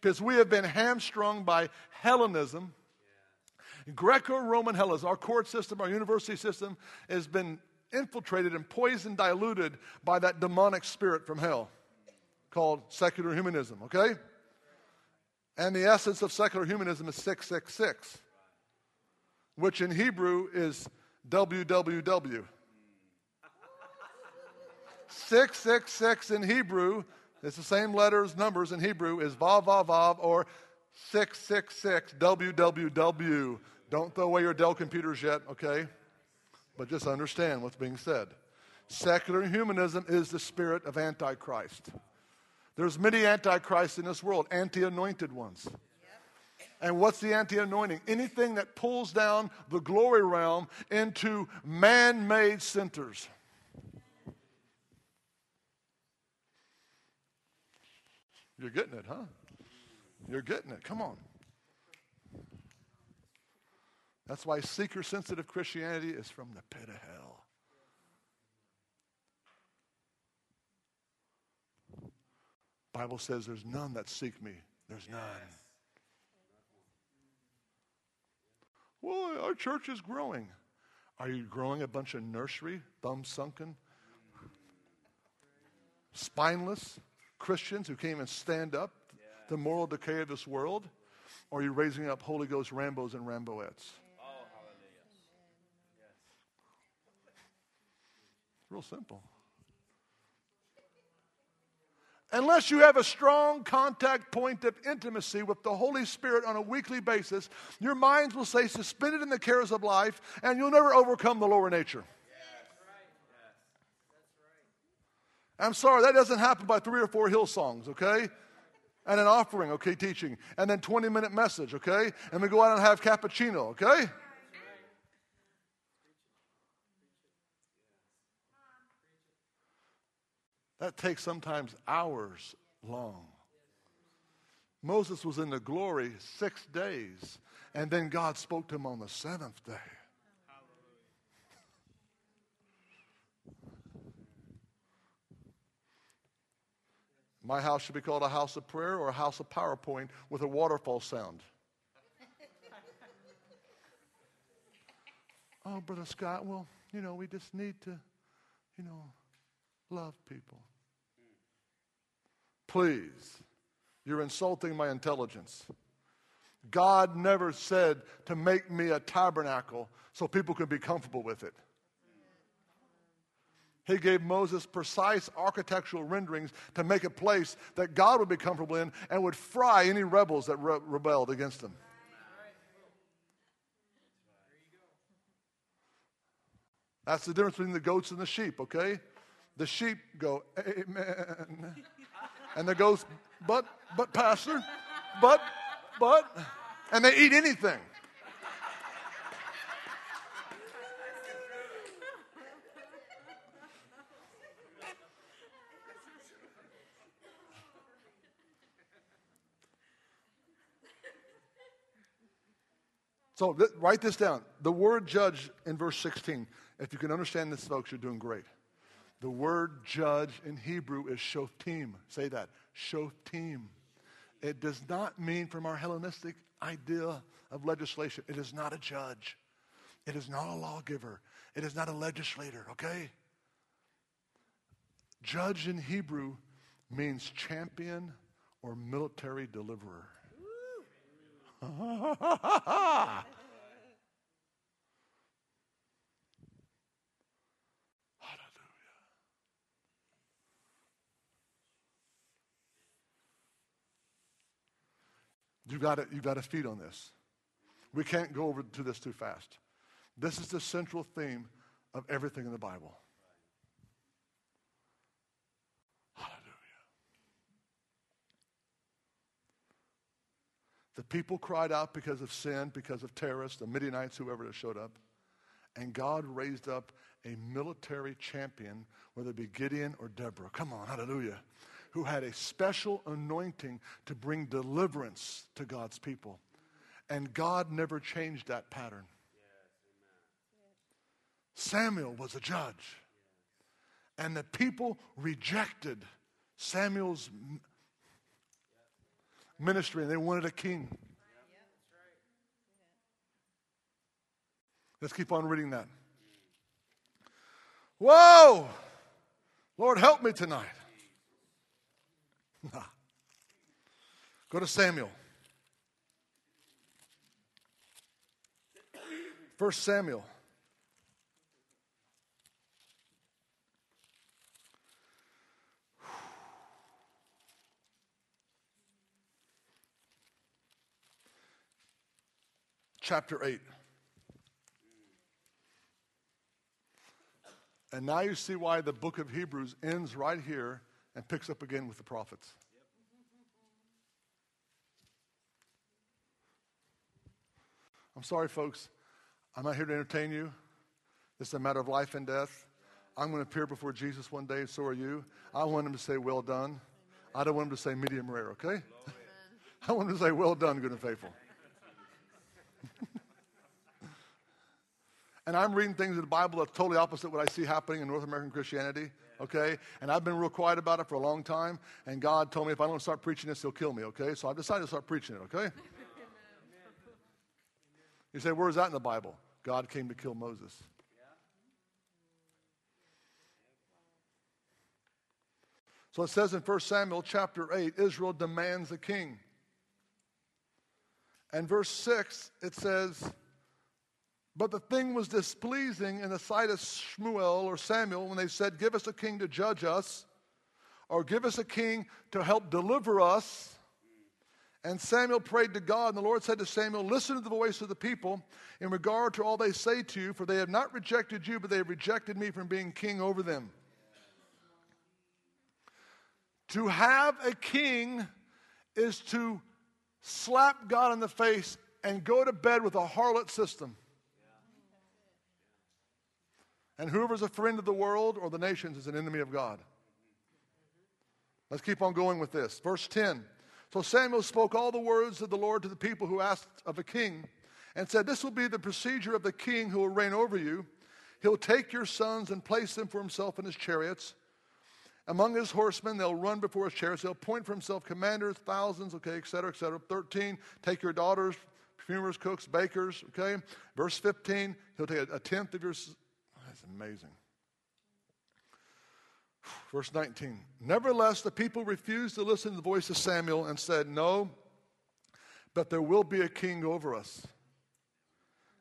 Because we have been hamstrung by Hellenism, yeah. Greco-Roman Hellenism. Our court system, our university system has been infiltrated and poisoned, diluted by that demonic spirit from hell called secular humanism, okay? And the essence of secular humanism is six six six, which in Hebrew is W W W. six six six in Hebrew, it's the same letters, numbers in Hebrew, is Vav Vav Vav or six six six W W W. Don't throw away your Dell computers yet, okay? But just understand what's being said. Secular humanism is the spirit of Antichrist. There's many antichrists in this world, anti-anointed ones. Yep. And what's the anti-anointing? Anything that pulls down the glory realm into man-made centers. You're getting it, huh? You're getting it. Come on. That's why seeker-sensitive Christianity is from the pit of hell. The Bible says there's none that seek me. There's none. Yes. Well, our church is growing. Are you growing a bunch of nursery, thumb-sunken, spineless Christians who can't even stand up to yeah. the moral decay of this world? Or are you raising up Holy Ghost Rambos and Ramboettes? Oh, hallelujah. Yes. Real simple. Unless you have a strong contact point of intimacy with the Holy Spirit on a weekly basis, your minds will stay suspended in the cares of life, and you'll never overcome the lower nature. Yes. That's right. Yes. That's right. I'm sorry, that doesn't happen by three or four hill songs, okay? And an offering, okay, teaching. And then twenty-minute message, okay? And we go out and have cappuccino, okay? That takes sometimes hours long. Moses was in the glory six days, and then God spoke to him on the seventh day. Hallelujah. My house should be called a house of prayer or a house of PowerPoint with a waterfall sound. Oh, Brother Scott, well, you know, we just need to, you know, love people. Please, you're insulting my intelligence. God never said to make me a tabernacle so people could be comfortable with it. He gave Moses precise architectural renderings to make a place that God would be comfortable in and would fry any rebels that re- rebelled against him. That's the difference between the goats and the sheep, okay? The sheep go, amen. And the goats, but, but, pastor, but, but. And they eat anything. So th- write this down. The word judge in verse sixteen. If you can understand this, folks, you're doing great. The word judge in Hebrew is shoftim. Say that, shoftim. It does not mean, from our Hellenistic idea of legislation, it is not a judge. It is not a lawgiver. It is not a legislator, okay? Judge in Hebrew means champion or military deliverer. You've got to, you've got to feed on this. We can't go over to this too fast. This is the central theme of everything in the Bible. Hallelujah. The people cried out because of sin, because of terrorists, the Midianites, whoever showed up. And God raised up a military champion, whether it be Gideon or Deborah. Come on, hallelujah. who had a special anointing to bring deliverance to God's people. And God never changed that pattern. Samuel was a judge. And the people rejected Samuel's ministry, and they wanted a king. Let's keep on reading that. Whoa! Lord, help me tonight. Nah. Go to Samuel. First Samuel. Chapter eight. And now you see why the book of Hebrews ends right here and picks up again with the prophets. Yep. I'm sorry, folks. I'm not here to entertain you. This is a matter of life and death. I'm going to appear before Jesus one day, and so are you. I want him to say, well done. Amen. I don't want him to say medium rare, okay? Amen. I want him to say, well done, good and faithful. And I'm reading things in the Bible that's totally opposite what I see happening in North American Christianity, okay? And I've been real quiet about it for a long time, and God told me if I don't start preaching this, he'll kill me, okay? So I've decided to start preaching it, okay? You say, where is that in the Bible? God came to kill Moses. So it says in First Samuel chapter eight, Israel demands a king. And verse six, it says... But the thing was displeasing in the sight of Shmuel or Samuel when they said, give us a king to judge us, or give us a king to help deliver us. And Samuel prayed to God, and the Lord said to Samuel, listen to the voice of the people in regard to all they say to you, for they have not rejected you, but they have rejected me from being king over them. To have a king is to slap God in the face and go to bed with a harlot system. And whoever's a friend of the world or the nations is an enemy of God. Let's keep on going with this. Verse ten. So Samuel spoke all the words of the Lord to the people who asked of a king and said, this will be the procedure of the king who will reign over you. He'll take your sons and place them for himself in his chariots. Among his horsemen, they'll run before his chariots. He'll appoint for himself commanders, thousands, okay, et cetera, et cetera. thirteen, take your daughters, perfumers, cooks, bakers, okay. Verse fifteen, he'll take a, a tenth of your That's amazing. Verse nineteen. Nevertheless, the people refused to listen to the voice of Samuel and said, no, but there will be a king over us,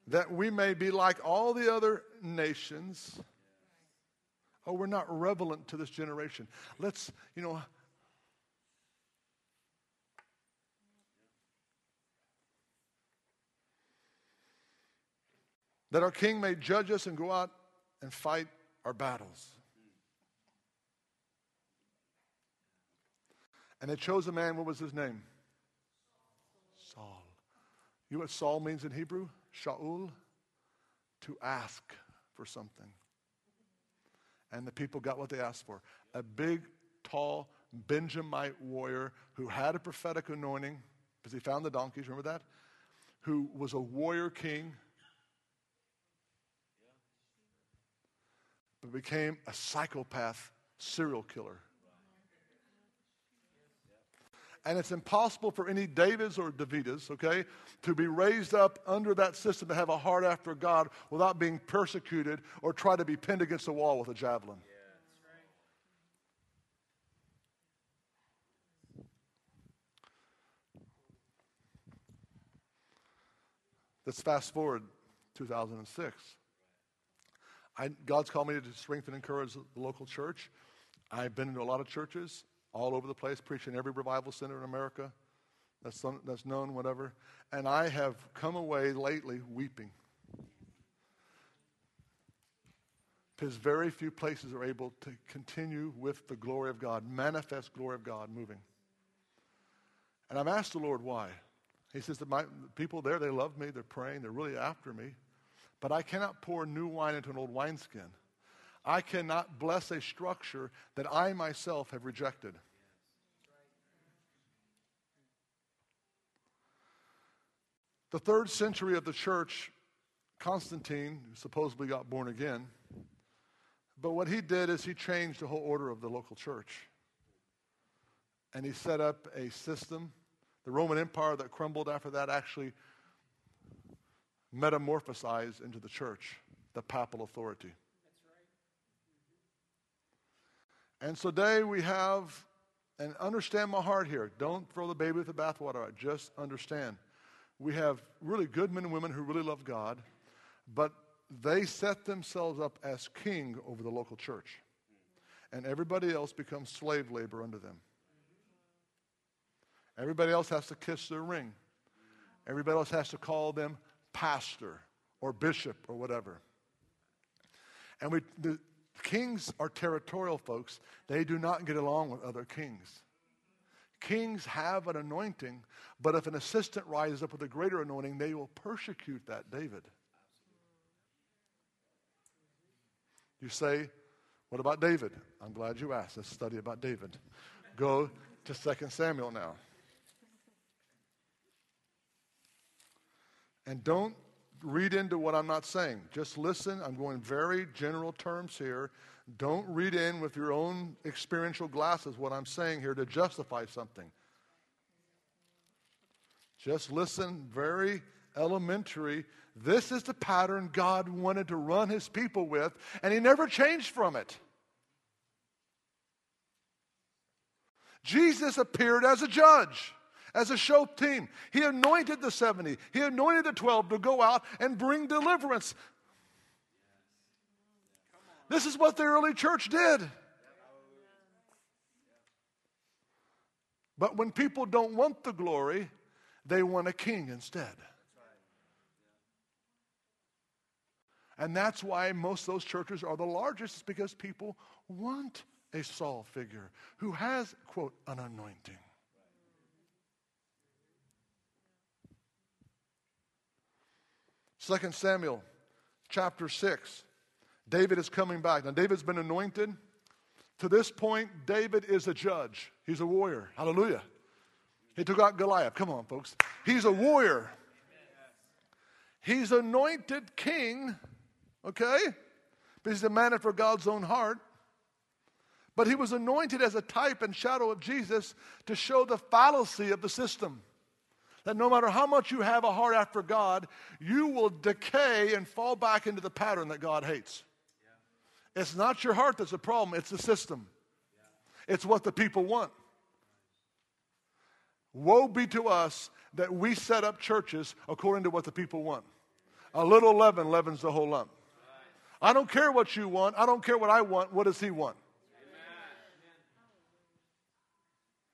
that we may be like all the other nations. Oh, we're not relevant to this generation. Let's, you know. That our king may judge us and go out and fight our battles. And they chose a man. What was his name? Saul. You know what Saul means in Hebrew? Shaul. To ask for something. And the people got what they asked for. A big, tall, Benjamite warrior who had a prophetic anointing, because he found the donkeys, remember that? Who was a warrior king, but became a psychopath serial killer. And it's impossible for any Davids or Davidas, okay, to be raised up under that system to have a heart after God without being persecuted or try to be pinned against a wall with a javelin. Yeah, that's right. Let's fast forward two thousand six. I, God's called me to strengthen and encourage the local church. I've been into a lot of churches all over the place, preaching every revival center in America that's, on, that's known, whatever. And I have come away lately weeping, because very few places are able to continue with the glory of God, manifest glory of God moving. And I've asked the Lord why. He says that my the people there, they love me, they're praying, they're really after me. But I cannot pour new wine into an old wineskin. I cannot bless a structure that I myself have rejected. The third century of the church, Constantine, who supposedly got born again, but what he did is he changed the whole order of the local church. And he set up a system. The Roman Empire that crumbled after that actually metamorphosized into the church, the papal authority. And so today we have, and understand my heart here, don't throw the baby with the bathwater out, just understand. We have really good men and women who really love God, but they set themselves up as king over the local church. And everybody else becomes slave labor under them. Everybody else has to kiss their ring. Everybody else has to call them pastor or bishop or whatever. And we... The, Kings are territorial, folks. They do not get along with other kings. Kings have an anointing, but if an assistant rises up with a greater anointing, they will persecute that David. You say, what about David? I'm glad you asked. Let's study about David. Go to Second Samuel now. And don't read into what I'm not saying. Just listen. I'm going very general terms here. Don't read in with your own experiential glasses what I'm saying here to justify something. Just listen. Very elementary. This is the pattern God wanted to run his people with, and he never changed from it. Jesus appeared as a judge. As a shoftim, he anointed the seventy. He anointed the twelve to go out and bring deliverance. This is what the early church did. But when people don't want the glory, they want a king instead. And that's why most of those churches are the largest, is because people want a Saul figure who has, quote, an anointing. Second Samuel chapter six, David is coming back. Now, David's been anointed. To this point, David is a judge. He's a warrior. Hallelujah. He took out Goliath. Come on, folks. He's a warrior. He's anointed king, okay? But he's a man after God's own heart. But he was anointed as a type and shadow of Jesus to show the fallacy of the system. That no matter how much you have a heart after God, you will decay and fall back into the pattern that God hates. Yeah. It's not your heart that's the problem. It's the system. Yeah. It's what the people want. Woe be to us that we set up churches according to what the people want. A little leaven leavens the whole lump. Right. I don't care what you want. I don't care what I want. What does he want?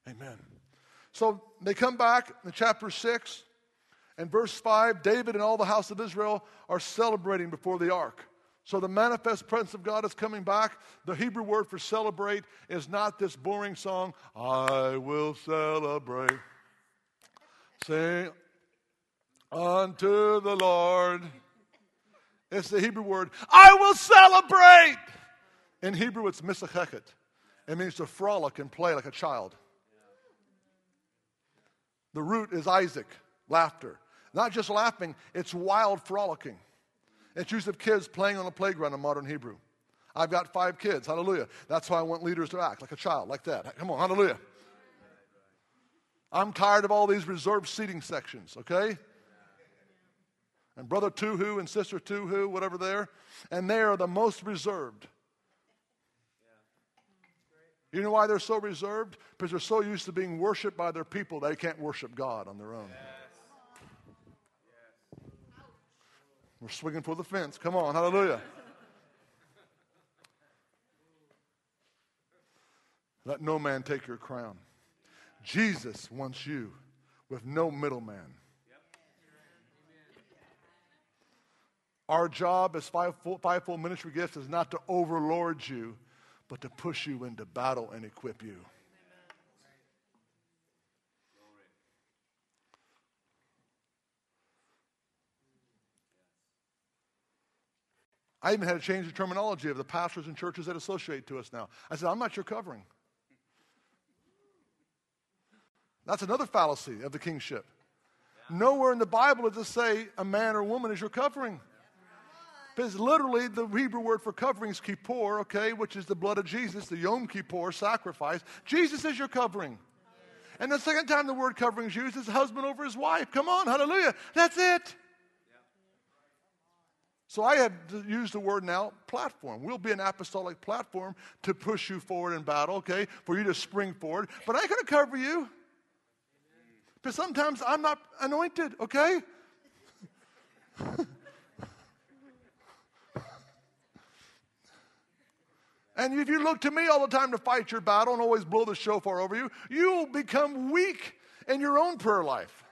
Amen. Amen. So they come back in chapter six and verse five. David and all the house of Israel are celebrating before the ark. So the manifest presence of God is coming back. The Hebrew word for celebrate is not this boring song, I will celebrate. Sing unto the Lord. It's the Hebrew word, I will celebrate. In Hebrew, it's misacheket. It means to frolic and play like a child. The root is Isaac, laughter. Not just laughing, it's wild frolicking. It's use of kids playing on a playground in modern Hebrew. I've got five kids, hallelujah. That's why I want leaders to act like a child, like that. Come on, hallelujah. I'm tired of all these reserved seating sections, okay? And brother Tuhu and sister Tuhu, whatever they are, and they are the most reserved. You know why they're so reserved? Because they're so used to being worshipped by their people, they can't worship God on their own. Yes. Yes. We're swinging for the fence. Come on, hallelujah. Let no man take your crown. Jesus wants you with no middleman. Yep. Our job as fivefold, fivefold ministry gifts is not to overlord you, but to push you into battle and equip you. I even had to change the terminology of the pastors and churches that associate to us now. I said, I'm not your covering. That's another fallacy of the kingship. Nowhere in the Bible does it say a man or woman is your covering. Because literally the Hebrew word for covering is kippur, okay, which is the blood of Jesus, the Yom Kippur sacrifice. Jesus is your covering. And the second time the word covering is used is husband over his wife. Come on, hallelujah. That's it. So I have used the word now, platform. We'll be an apostolic platform to push you forward in battle, okay, for you to spring forward. But I ain't going to cover you. Because sometimes I'm not anointed, okay? And if you look to me all the time to fight your battle and always blow the shofar over you, you will become weak in your own prayer life.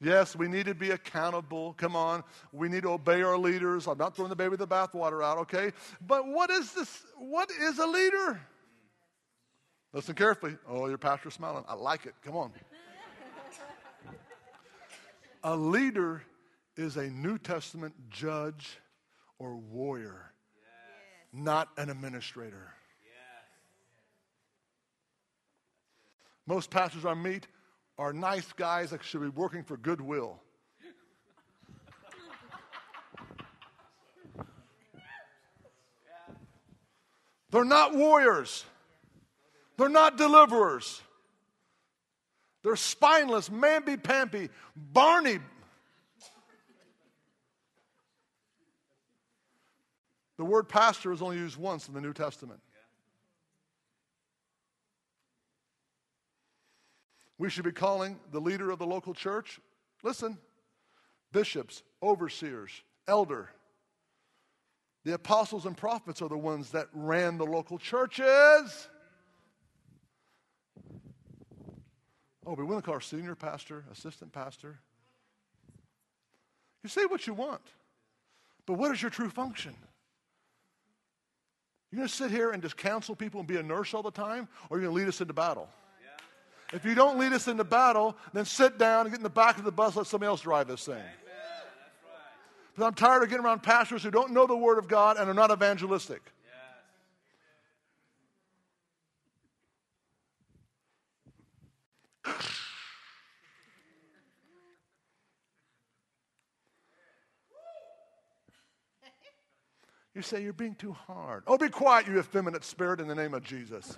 Yes, we need to be accountable. Come on. We need to obey our leaders. I'm not throwing the baby with the bathwater out, okay? But what is this? What is a leader? Listen carefully. Oh, your pastor's smiling. I like it. Come on. A leader is a New Testament judge or warrior, yes. Not an administrator. Yes. Most pastors I meet are nice guys that should be working for Goodwill. They're not warriors. They're not deliverers. They're spineless, mamby-pamby, Barney. The word pastor is only used once in the New Testament. We should be calling the leader of the local church, listen, bishops, overseers, elder. The apostles and prophets are the ones that ran the local churches. Oh, we want to call our senior pastor, assistant pastor. You say what you want, but what is your true function? You're going to sit here and just counsel people and be a nurse all the time, or you're going to lead us into battle? If you don't lead us into battle, then sit down and get in the back of the bus, let somebody else drive this thing. Amen. That's right. But I'm tired of getting around pastors who don't know the Word of God and are not evangelistic. Yes. Amen. You say, you're being too hard. Oh, be quiet, you effeminate spirit, in the name of Jesus.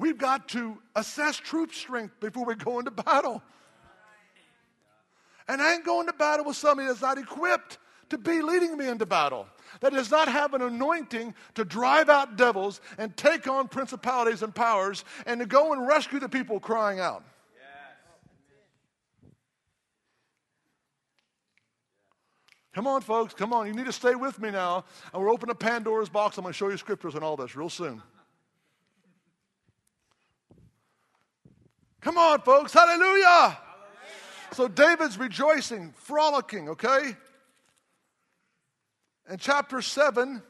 We've got to assess troop strength before we go into battle. And I ain't going to battle with somebody that's not equipped to be leading me into battle, that does not have an anointing to drive out devils and take on principalities and powers and to go and rescue the people crying out. Yes. Come on, folks. Come on. You need to stay with me now. And we're opening a Pandora's box. I'm going to show you scriptures and all this real soon. Come on, folks. Hallelujah. Hallelujah. So David's rejoicing, frolicking, okay? In chapter seven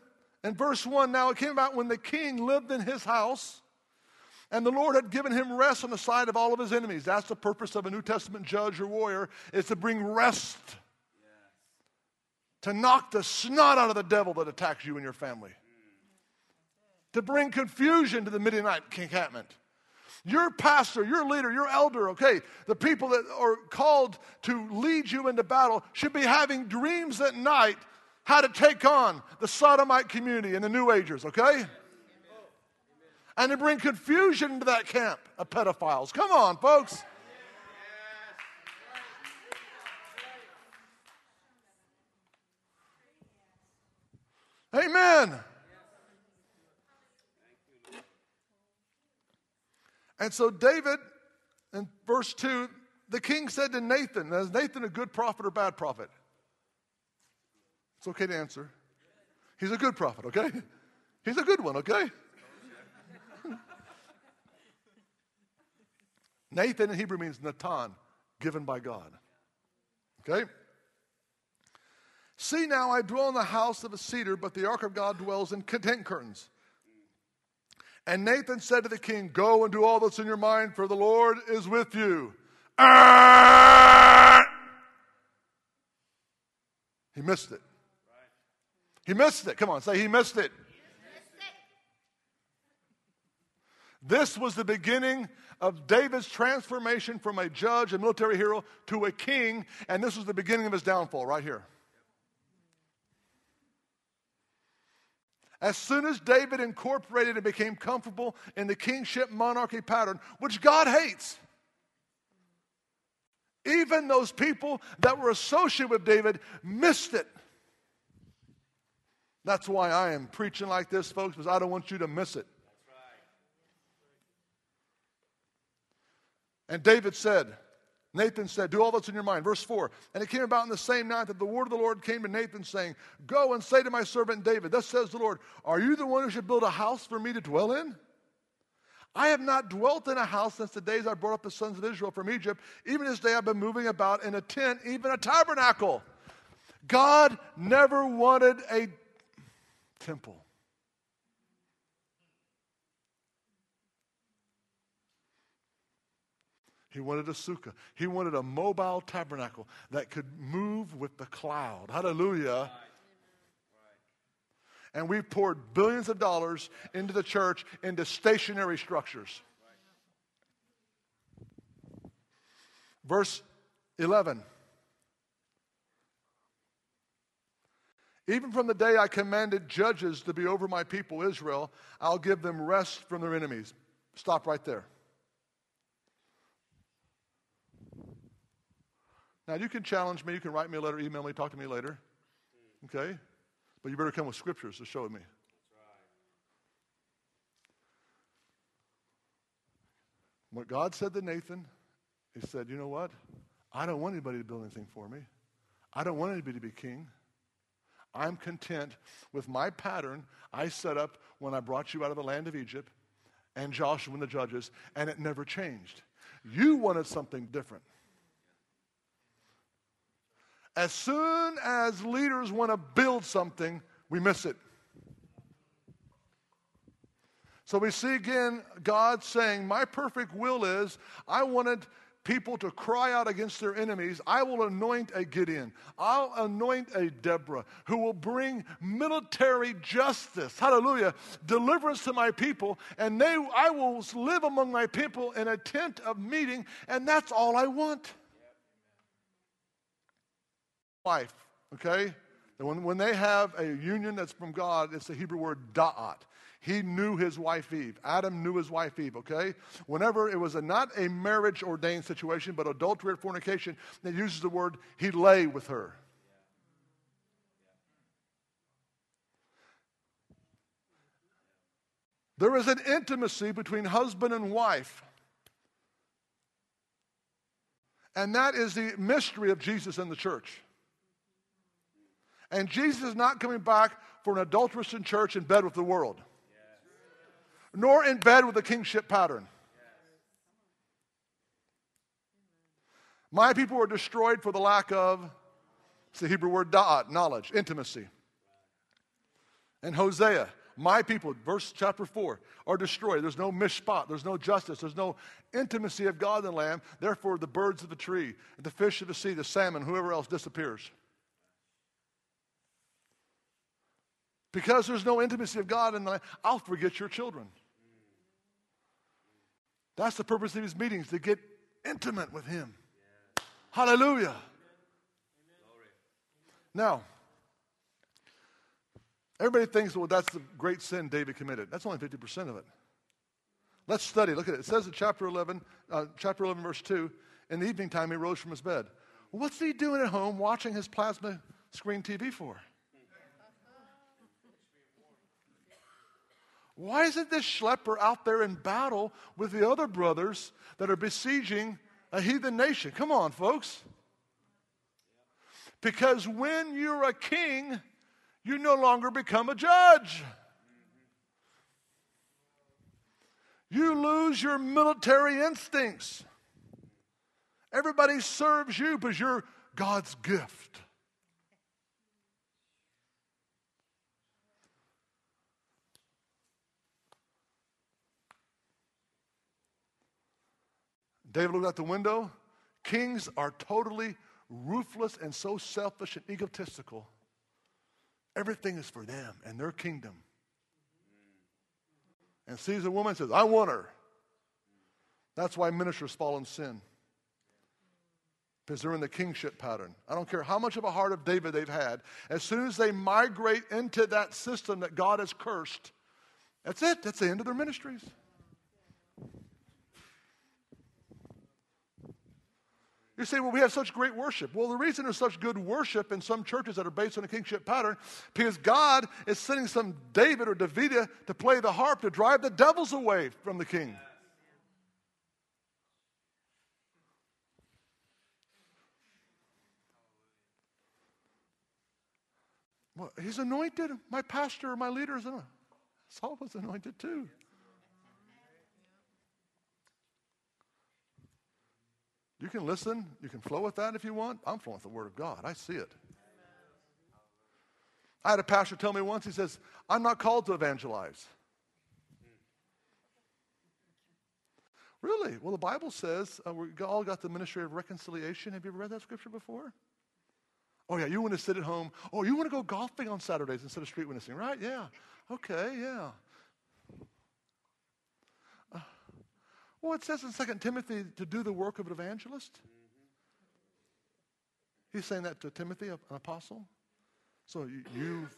and verse one, now it came about when the king lived in his house, and the Lord had given him rest on the side of all of his enemies. That's the purpose of a New Testament judge or warrior, is to bring rest, yes. To knock the snot out of the devil that attacks you and your family, mm. To bring confusion to the Midianite encampment. Your pastor, your leader, your elder, okay, the people that are called to lead you into battle should be having dreams at night how to take on the Sodomite community and the New Agers, okay? Amen. And to bring confusion into that camp of pedophiles. Come on, folks. Amen. And so David, in verse two, the king said to Nathan, now is Nathan a good prophet or bad prophet? It's okay to answer. He's a good prophet, okay? He's a good one, okay? Nathan in Hebrew means Natan, given by God. Okay? See now, I dwell in the house of a cedar, but the ark of God dwells in tent curtains. And Nathan said to the king, go and do all that's in your mind, for the Lord is with you. He missed it. He missed it. Come on, say he missed it. He missed it. This was the beginning of David's transformation from a judge, a military hero, to a king, and this was the beginning of his downfall right here. As soon as David incorporated and became comfortable in the kingship monarchy pattern, which God hates, even those people that were associated with David missed it. That's why I am preaching like this, folks, because I don't want you to miss it. And David said, Nathan said, do all that's in your mind. Verse four, and it came about in the same night that the word of the Lord came to Nathan, saying, go and say to my servant David, thus says the Lord, are you the one who should build a house for me to dwell in? I have not dwelt in a house since the days I brought up the sons of Israel from Egypt. Even this day I've been moving about in a tent, even a tabernacle. God never wanted a temple. He wanted a sukkah. He wanted a mobile tabernacle that could move with the cloud. Hallelujah. And we poured billions of dollars into the church, into stationary structures. Verse eleven. Even from the day I commanded judges to be over my people Israel, I'll give them rest from their enemies. Stop right there. Now, you can challenge me. You can write me a letter, email me, talk to me later. Okay? But you better come with scriptures to show me. What God said to Nathan, he said, you know what? I don't want anybody to build anything for me. I don't want anybody to be king. I'm content with my pattern I set up when I brought you out of the land of Egypt and Joshua and the judges, and it never changed. You wanted something different. As soon as leaders want to build something, we miss it. So we see again God saying, my perfect will is, I wanted people to cry out against their enemies. I will anoint a Gideon. I'll anoint a Deborah who will bring military justice, hallelujah, deliverance to my people, and they, I will live among my people in a tent of meeting, and that's all I want. Life, okay? When, when they have a union that's from God, it's the Hebrew word da'at. He knew his wife Eve. Adam knew his wife Eve, okay? Whenever it was a, not a marriage-ordained situation, but adultery or fornication, it uses the word he lay with her. There is an intimacy between husband and wife. And that is the mystery of Jesus and the church. And Jesus is not coming back for an adulterous in church in bed with the world. Yes. Nor in bed with a kingship pattern. Yes. My people were destroyed for the lack of, it's the Hebrew word da'at, knowledge, intimacy. And Hosea, my people, verse chapter four, are destroyed. There's no mishpat, there's no justice, there's no intimacy of God and lamb. Therefore, the birds of the tree, the fish of the sea, the salmon, whoever else disappears. Because there's no intimacy of God in the land, I'll forget your children. That's the purpose of these meetings, to get intimate with him. Yeah. Hallelujah. Amen. Amen. Now, everybody thinks, well, that's the great sin David committed. That's only fifty percent of it. Let's study. Look at it. It says in chapter eleven, uh, chapter eleven, verse two, in the evening time he rose from his bed. Well, what's he doing at home watching his plasma screen T V for? Why isn't this schlepper out there in battle with the other brothers that are besieging a heathen nation? Come on, folks. Because when you're a king, you no longer become a judge. You lose your military instincts. Everybody serves you because you're God's gift. David looked out the window. Kings are totally ruthless and so selfish and egotistical. Everything is for them and their kingdom. And sees a woman and says, I want her. That's why ministers fall in sin. Because they're in the kingship pattern. I don't care how much of a heart of David they've had. As soon as they migrate into that system that God has cursed, that's it. That's the end of their ministries. You say, well, we have such great worship. Well, the reason there's such good worship in some churches that are based on a kingship pattern, because God is sending some David or Davida to play the harp to drive the devils away from the king. Well, he's anointed. My pastor, my leader is anointed. Saul was anointed too. You can listen. You can flow with that if you want. I'm flowing with the Word of God. I see it. I had a pastor tell me once, he says, I'm not called to evangelize. Really? Well, the Bible says uh, we all got the ministry of reconciliation. Have you ever read that scripture before? Oh, yeah, you want to sit at home. Oh, you want to go golfing on Saturdays instead of street witnessing, right? Yeah. Okay, yeah. Well, it says in Second Timothy to do the work of an evangelist. He's saying that to Timothy, an apostle. So you, you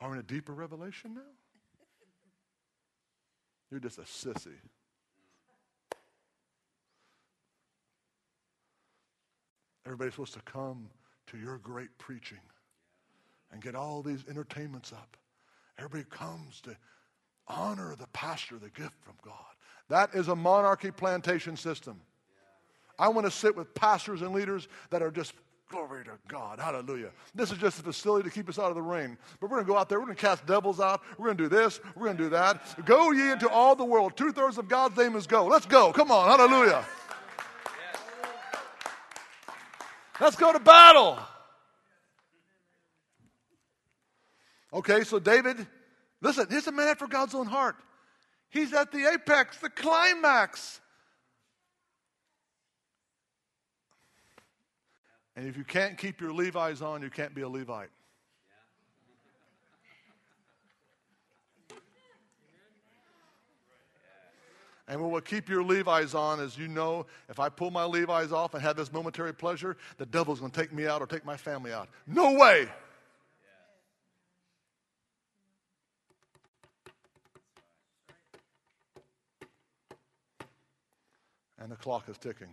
are in a deeper revelation now? You're just a sissy. Everybody's supposed to come to your great preaching and get all these entertainments up. Everybody comes to honor the pastor, the gift from God. That is a monarchy plantation system. I want to sit with pastors and leaders that are just, glory to God, hallelujah. This is just a facility to keep us out of the rain. But we're going to go out there. We're going to cast devils out. We're going to do this. We're going to do that. Go ye into all the world. Two-thirds of God's name is go. Let's go. Come on, hallelujah. Let's go to battle. Okay, so David, listen, he's a man after God's own heart. He's at the apex, the climax. And if you can't keep your Levi's on, you can't be a Levite. And what will keep your Levi's on is, you know, if I pull my Levi's off and have this momentary pleasure, the devil's going to take me out or take my family out. No way. And the clock is ticking.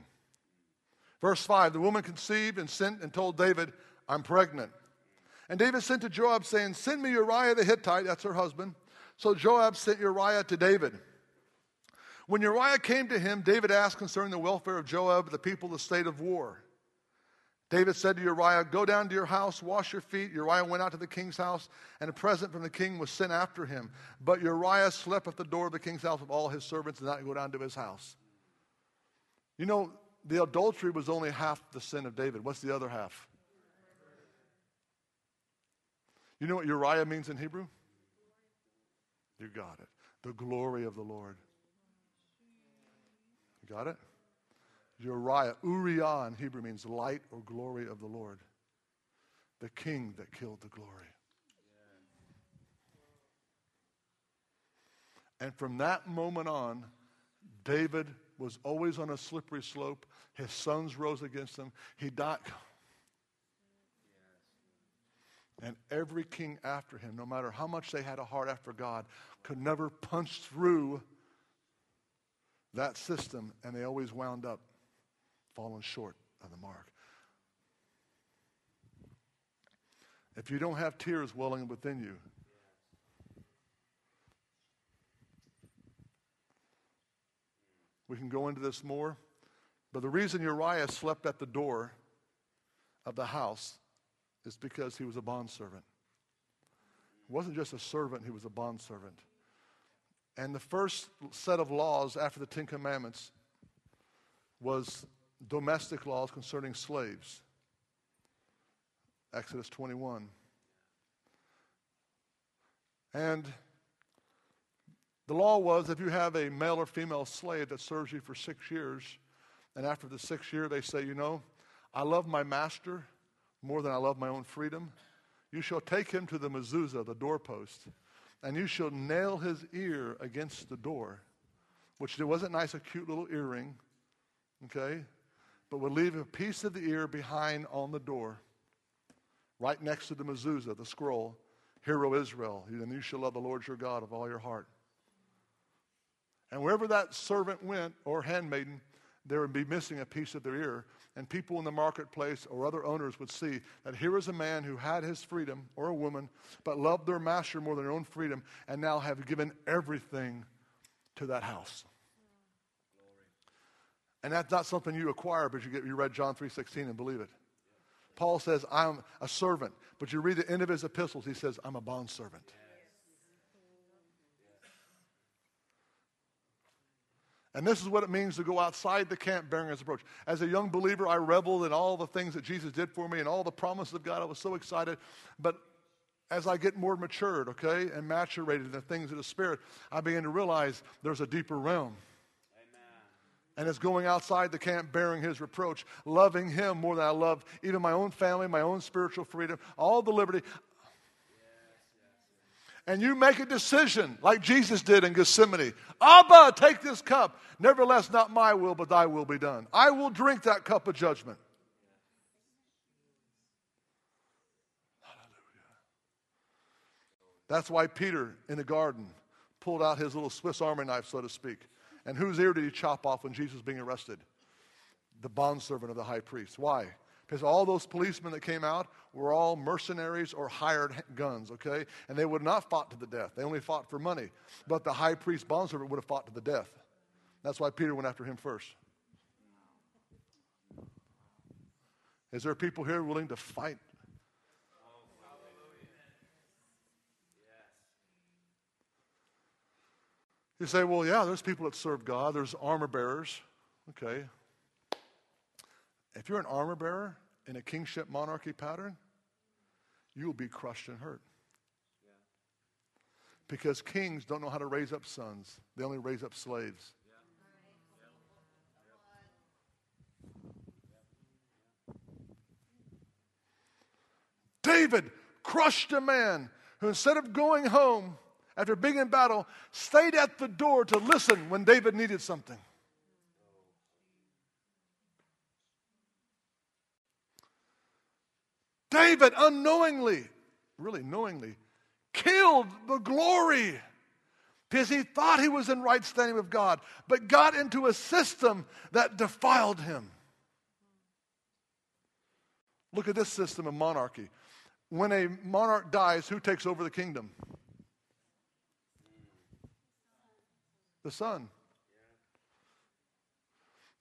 Verse five, the woman conceived and sent and told David, I'm pregnant. And David sent to Joab saying, send me Uriah the Hittite, that's her husband. So Joab sent Uriah to David. When Uriah came to him, David asked concerning the welfare of Joab, the people, the state of war. David said to Uriah, go down to your house, wash your feet. Uriah went out to the king's house, and a present from the king was sent after him. But Uriah slept at the door of the king's house with all his servants and did not go down to his house. You know, the adultery was only half the sin of David. What's the other half? You know what Uriah means in Hebrew? You got it. The glory of the Lord. You got it? Uriah, Uriah in Hebrew means light or glory of the Lord. The king that killed the glory. And from that moment on, David was always on a slippery slope. His sons rose against him. He died. And every king after him, no matter how much they had a heart after God, could never punch through that system, and they always wound up falling short of the mark. If you don't have tears welling within you, we can go into this more. But the reason Uriah slept at the door of the house is because he was a bondservant. He wasn't just a servant, he was a bondservant. And the first set of laws after the Ten Commandments was domestic laws concerning slaves. Exodus twenty-one. And the law was, if you have a male or female slave that serves you for six years, and after the sixth year they say, you know, I love my master more than I love my own freedom. You shall take him to the mezuzah, the doorpost, and you shall nail his ear against the door, which it wasn't nice, a cute little earring, okay? But would leave a piece of the ear behind on the door, right next to the mezuzah, the scroll. Hear, O Israel, and you shall love the Lord your God of all your heart. And wherever that servant went, or handmaiden, there would be missing a piece of their ear. And people in the marketplace or other owners would see that here is a man who had his freedom, or a woman, but loved their master more than their own freedom, and now have given everything to that house. And that's not something you acquire, but you, get, you read John three sixteen and believe it. Paul says, I'm a servant. But you read the end of his epistles, he says, I'm a bondservant. Yes. And this is what it means to go outside the camp bearing his reproach. As a young believer, I reveled in all the things that Jesus did for me and all the promises of God. I was so excited. But as I get more matured, okay, and maturated in the things of the Spirit, I begin to realize there's a deeper realm. And it's going outside the camp bearing his reproach, loving him more than I love even my own family, my own spiritual freedom, all the liberty. Yes, yes, yes. And you make a decision like Jesus did in Gethsemane. Abba, take this cup. Nevertheless, not my will, but thy will be done. I will drink that cup of judgment. Hallelujah. That's why Peter in the garden pulled out his little Swiss Army knife, so to speak. And whose ear did he chop off when Jesus was being arrested? The bondservant of the high priest. Why? Because all those policemen that came out were all mercenaries or hired guns, okay? And they would not have fought to the death. They only fought for money. But the high priest bondservant would have fought to the death. That's why Peter went after him first. Is there people here willing to fight? You say, well, yeah, there's people that serve God. There's armor bearers. Okay. If you're an armor bearer in a kingship monarchy pattern, you will be crushed and hurt. Yeah. Because kings don't know how to raise up sons. They only raise up slaves. Yeah. Yeah. David crushed a man who, instead of going home, after being in battle, stayed at the door to listen when David needed something. David unknowingly, really knowingly, killed the glory because he thought he was in right standing with God, but got into a system that defiled him. Look at this system of monarchy. When a monarch dies, who takes over the kingdom? The son.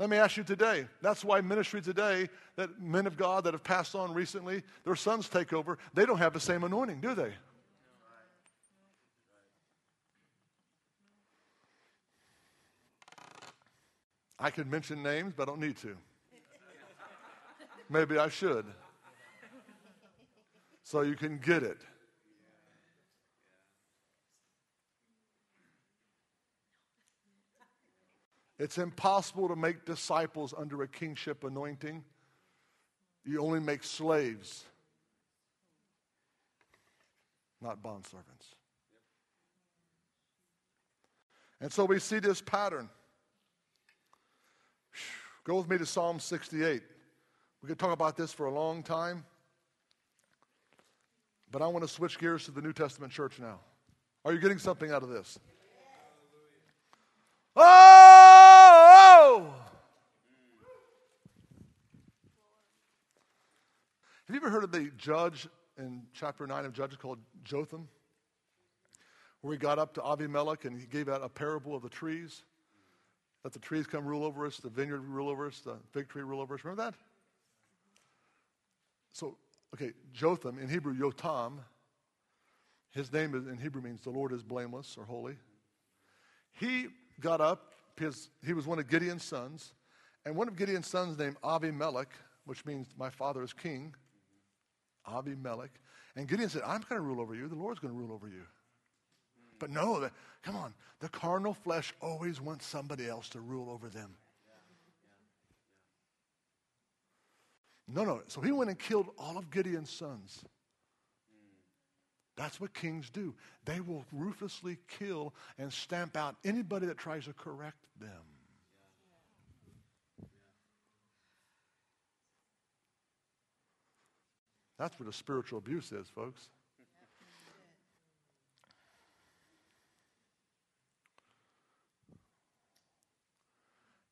Let me ask you today. That's why ministry today, that men of God that have passed on recently, their sons take over. They don't have the same anointing, do they? I could mention names, but I don't need to. Maybe I should. So you can get it. It's impossible to make disciples under a kingship anointing. You only make slaves, not bondservants. And so we see this pattern. Go with me to Psalm sixty-eight. We could talk about this for a long time, but I want to switch gears to the New Testament church now. Are you getting something out of this? Oh! Have you ever heard of the judge in chapter nine of Judges called Jotham, where he got up to Abimelech and he gave out a parable of the trees? Let the trees come rule over us, the vineyard rule over us, the fig tree rule over us. Remember that? So, okay, Jotham, in Hebrew, Yotam, his name is, in Hebrew means the Lord is blameless or holy. He got up. His, he was one of Gideon's sons, and one of Gideon's sons named Abimelech, which means my father is king, Abimelech. And Gideon said, I'm going to rule over you. The Lord's going to rule over you. But no, the, come on. The carnal flesh always wants somebody else to rule over them. No, no. So he went and killed all of Gideon's sons. That's what kings do. They will ruthlessly kill and stamp out anybody that tries to correct them. That's what a spiritual abuse is, folks.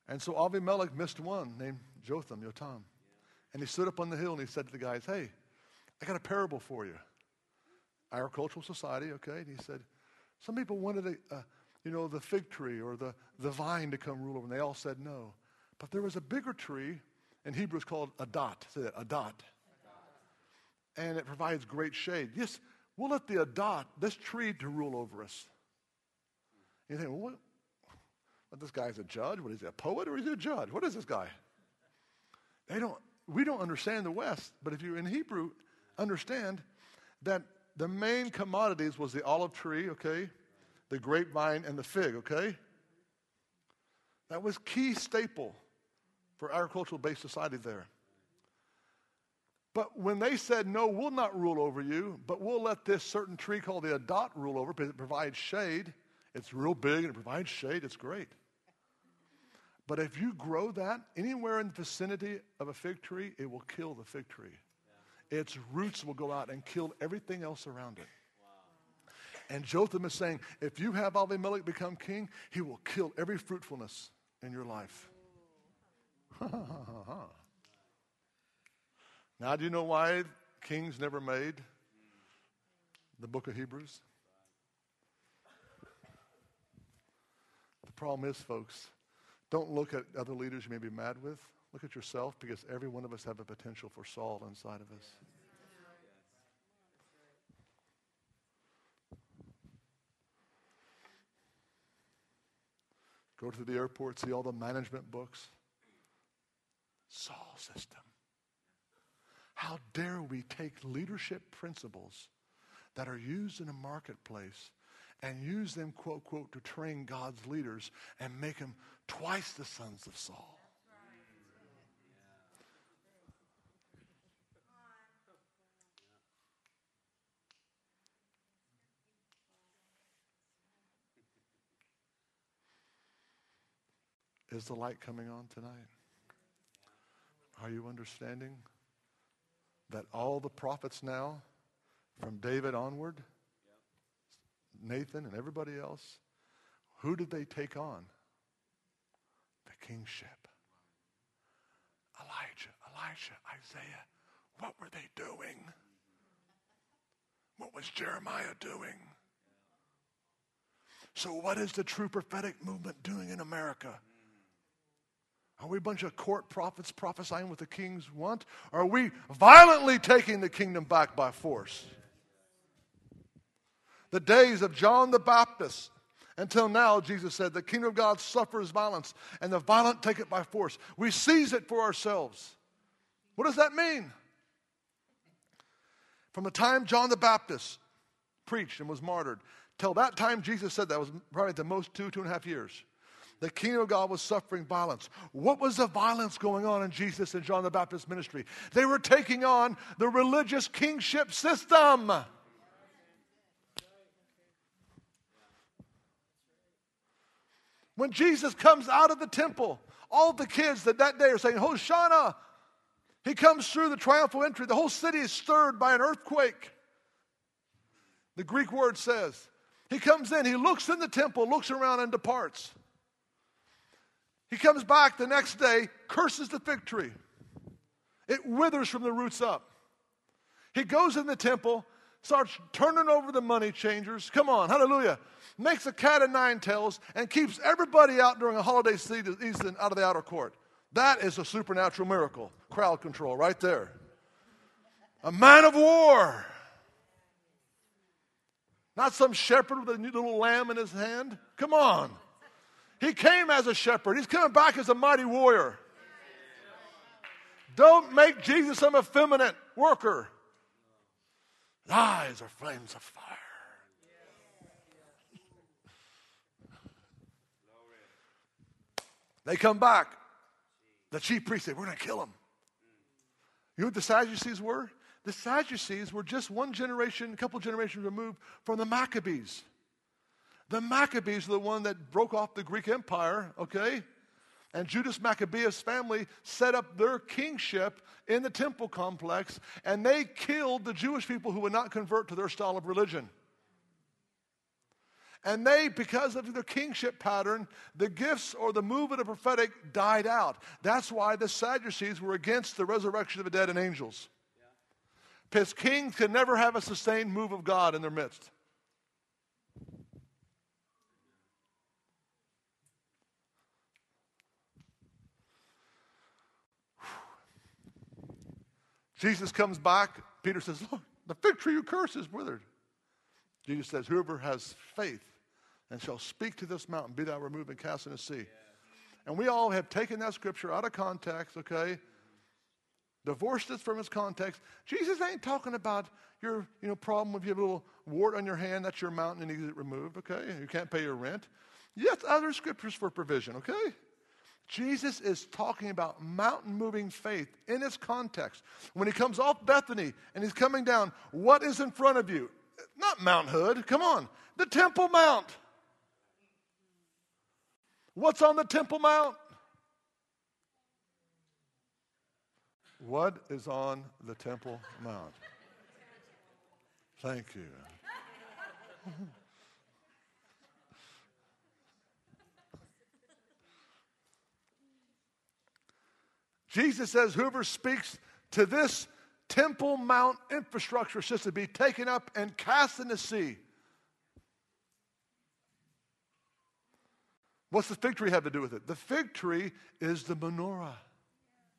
And so Abimelech missed one named Jotham, Yotam. And he stood up on the hill and he said to the guys, hey, I got a parable for you. Agricultural society, okay? And he said, some people wanted, a, uh, you know, the fig tree or the, the vine to come rule over, and they all said no. But there was a bigger tree, in Hebrew it's called Adat. Say that, Adat. And it provides great shade. Yes, we'll let the Adat, this tree, to rule over us. You think, well, what? But this guy's a judge. What is he, a poet, or is he a judge? What is this guy? They don't. We don't understand the West. But if you, in Hebrew, understand that the main commodities was the olive tree, okay, the grapevine, and the fig, okay. That was key staple for agricultural-based society there. But when they said, no, we'll not rule over you, but we'll let this certain tree called the Adat rule over because it provides shade. It's real big and it provides shade. It's great. But if you grow that anywhere in the vicinity of a fig tree, it will kill the fig tree. Yeah. Its roots will go out and kill everything else around it. Wow. And Jotham is saying, if you have Abimelech become king, he will kill every fruitfulness in your life. Ha, ha, ha, ha, ha. Now, do you know why kings never made the book of Hebrews? The problem is, folks, don't look at other leaders you may be mad with. Look at yourself, because every one of us have a potential for Saul inside of us. Go to the airport, see all the management books. Saul system. How dare we take leadership principles that are used in a marketplace and use them, quote, quote, to train God's leaders and make them twice the sons of Saul. Is the light coming on tonight? Are you understanding that all the prophets now, from David onward, Nathan and everybody else, who did they take on? The kingship. Elijah, Elisha, Isaiah. What were they doing? What was Jeremiah doing? So what is the true prophetic movement doing in America? Are we a bunch of court prophets prophesying what the kings want? Are we violently taking the kingdom back by force? The days of John the Baptist until now, Jesus said, the kingdom of God suffers violence, and the violent take it by force. We seize it for ourselves. What does that mean? From the time John the Baptist preached and was martyred, till that time Jesus said that was probably the most two, two and a half years. The kingdom of God was suffering violence. What was the violence going on in Jesus and John the Baptist's ministry? They were taking on the religious kingship system. When Jesus comes out of the temple, all the kids that that day are saying, Hosanna. He comes through the triumphal entry. The whole city is stirred by an earthquake. The Greek word says, he comes in, he looks in the temple, looks around and departs. He comes back the next day, curses the fig tree. It withers from the roots up. He goes in the temple, starts turning over the money changers. Come on, hallelujah. Makes a cat of nine tails and keeps everybody out during a holiday season out of the outer court. That is a supernatural miracle. Crowd control right there. A man of war. Not some shepherd with a little lamb in his hand. Come on. He came as a shepherd. He's coming back as a mighty warrior. Don't make Jesus some effeminate worker. His eyes are flames of fire. They come back. The chief priest said, we're going to kill him. You know what the Sadducees were? the Sadducees were just one generation, a couple generations removed from the Maccabees. The Maccabees are the one that broke off the Greek Empire, okay? And Judas Maccabeus' family set up their kingship in the temple complex, and they killed the Jewish people who would not convert to their style of religion. And they, because of their kingship pattern, the gifts or the movement of prophetic died out. That's why the Sadducees were against the resurrection of the dead and angels. Because kings could never have a sustained move of God in their midst. Jesus comes back. Peter says, look, the fig tree you curse is withered. Jesus says, whoever has faith and shall speak to this mountain, be thou removed and cast into the sea. Yeah. And we all have taken that scripture out of context, okay? Divorced it from its context. Jesus ain't talking about your you know, problem if you have a little wart on your hand, that's your mountain and you get it removed, okay? You can't pay your rent. Yes, other scriptures for provision, okay? Jesus is talking about mountain-moving faith in its context. When he comes off Bethany and he's coming down, what is in front of you? Not Mount Hood, come on, the Temple Mount. What's on the Temple Mount? What is on the Temple Mount? Thank you. Jesus says, whoever speaks to this Temple Mount infrastructure system be taken up and cast in the sea. What's the fig tree have to do with it? The fig tree is the menorah,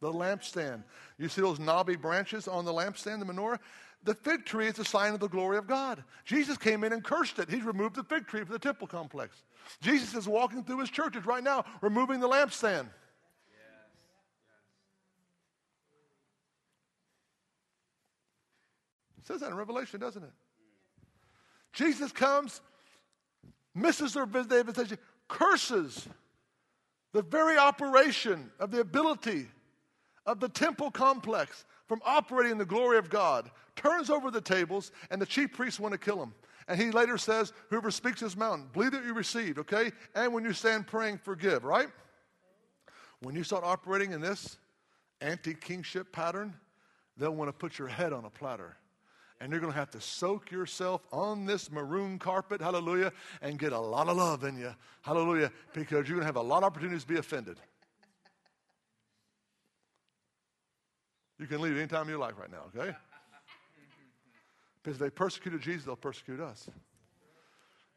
the lampstand. You see those knobby branches on the lampstand, the menorah? The fig tree is a sign of the glory of God. Jesus came in and cursed it. He's removed the fig tree from the temple complex. Jesus is walking through his churches right now, removing the lampstand. It says that in Revelation, doesn't it? Jesus comes, misses their visitation, curses the very operation of the ability of the temple complex from operating in the glory of God, turns over the tables, and the chief priests want to kill him. And he later says, whoever speaks this mountain, believe that you received, okay? And when you stand praying, forgive, right? When you start operating in this anti-kingship pattern, they'll want to put your head on a platter. And you're going to have to soak yourself on this maroon carpet, hallelujah, and get a lot of love in you, hallelujah, because you're going to have a lot of opportunities to be offended. You can leave any time you like right now, okay? Because if they persecuted Jesus, they'll persecute us.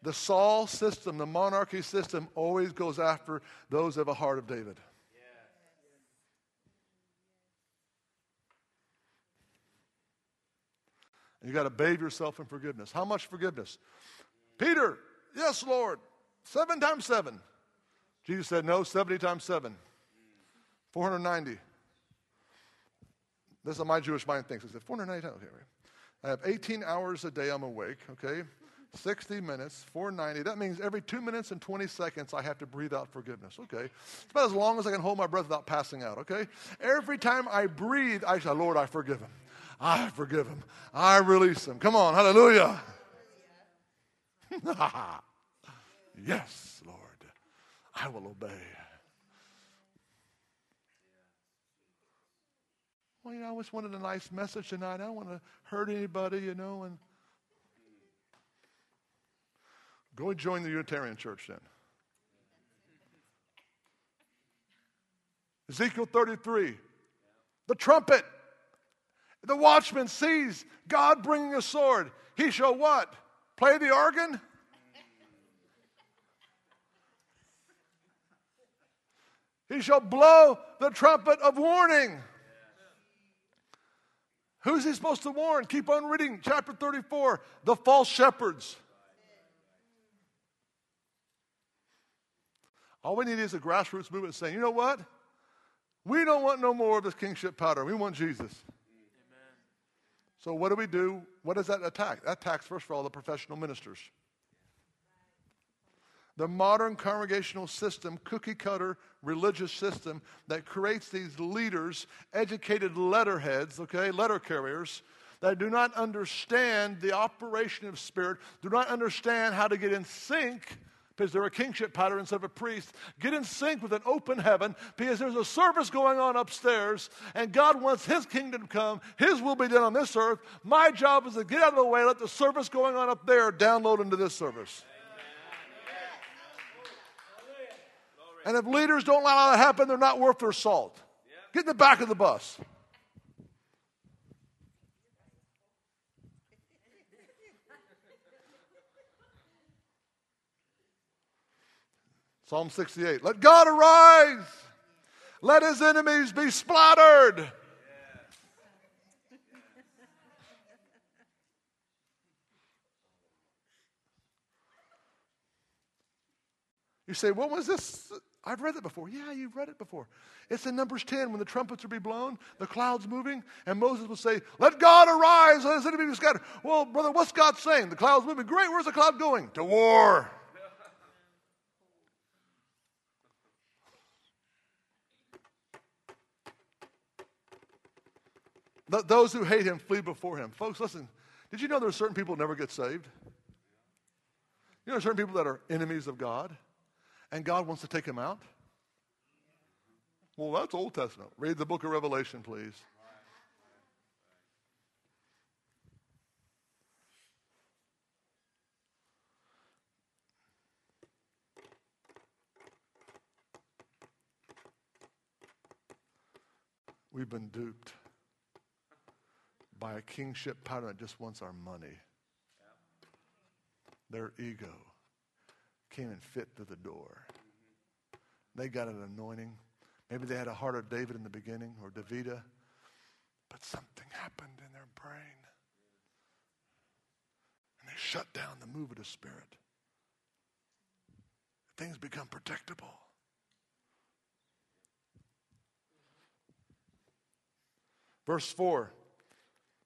The Saul system, the monarchy system, always goes after those who have a heart of David. You got to bathe yourself in forgiveness. How much forgiveness? Peter, yes, Lord, seven times seven. Jesus said, no, seventy times seven, four hundred ninety. This is what my Jewish mind thinks. I said, four hundred ninety times. Okay, I have eighteen hours a day I'm awake, okay? sixty minutes, four hundred ninety. That means every two minutes and twenty seconds I have to breathe out forgiveness, okay? It's about as long as I can hold my breath without passing out, okay? Every time I breathe, I say, Lord, I forgive him. I forgive him. I release him. Come on, hallelujah. Yes, Lord, I will obey. Well, you know, I always wanted a nice message tonight. I don't want to hurt anybody, you know. And go and join the Unitarian Church then. Ezekiel thirty-three, the trumpet. The watchman sees God bringing a sword. He shall what? Play the organ? He shall blow the trumpet of warning. Yeah. Who's he supposed to warn? Keep on reading. Chapter thirty-four, the false shepherds. All we need is a grassroots movement saying, you know what? We don't want no more of this kingship pattern. We want Jesus. So what do we do? What does that attack? That attacks, first of all, the professional ministers. The modern congregational system, cookie-cutter religious system that creates these leaders, educated letterheads, okay, letter carriers, They do not understand the operation of Spirit, do not understand how to get in sync, because there are kingship patterns of a priest. Get in sync with an open heaven, because there's a service going on upstairs, and God wants His kingdom to come. His will be done on this earth. My job is to get out of the way, let the service going on up there download into this service. And if leaders don't allow that to happen, they're not worth their salt. Get in the back of the bus. Psalm sixty-eight, let God arise, let His enemies be splattered. Yeah. Yeah. You say, what was this? I've read it before. Yeah, you've read it before. It's in Numbers ten, when the trumpets will be blown, the clouds moving, and Moses will say, let God arise, let His enemies be scattered. Well, brother, what's God saying? The clouds moving. Great, where's the cloud going? To war. Those who hate Him flee before Him. Folks, listen, did you know there are certain people who never get saved? You know, there are certain people that are enemies of God, and God wants to take them out? Well, that's Old Testament. Read the book of Revelation, please. We've been duped by a kingship pattern that just wants our money. Their ego came and fit through the door. They got an anointing. Maybe they had a heart of David in the beginning, or Davida, but something happened in their brain, and they shut down the move of the Spirit. Things become protectable. Verse four.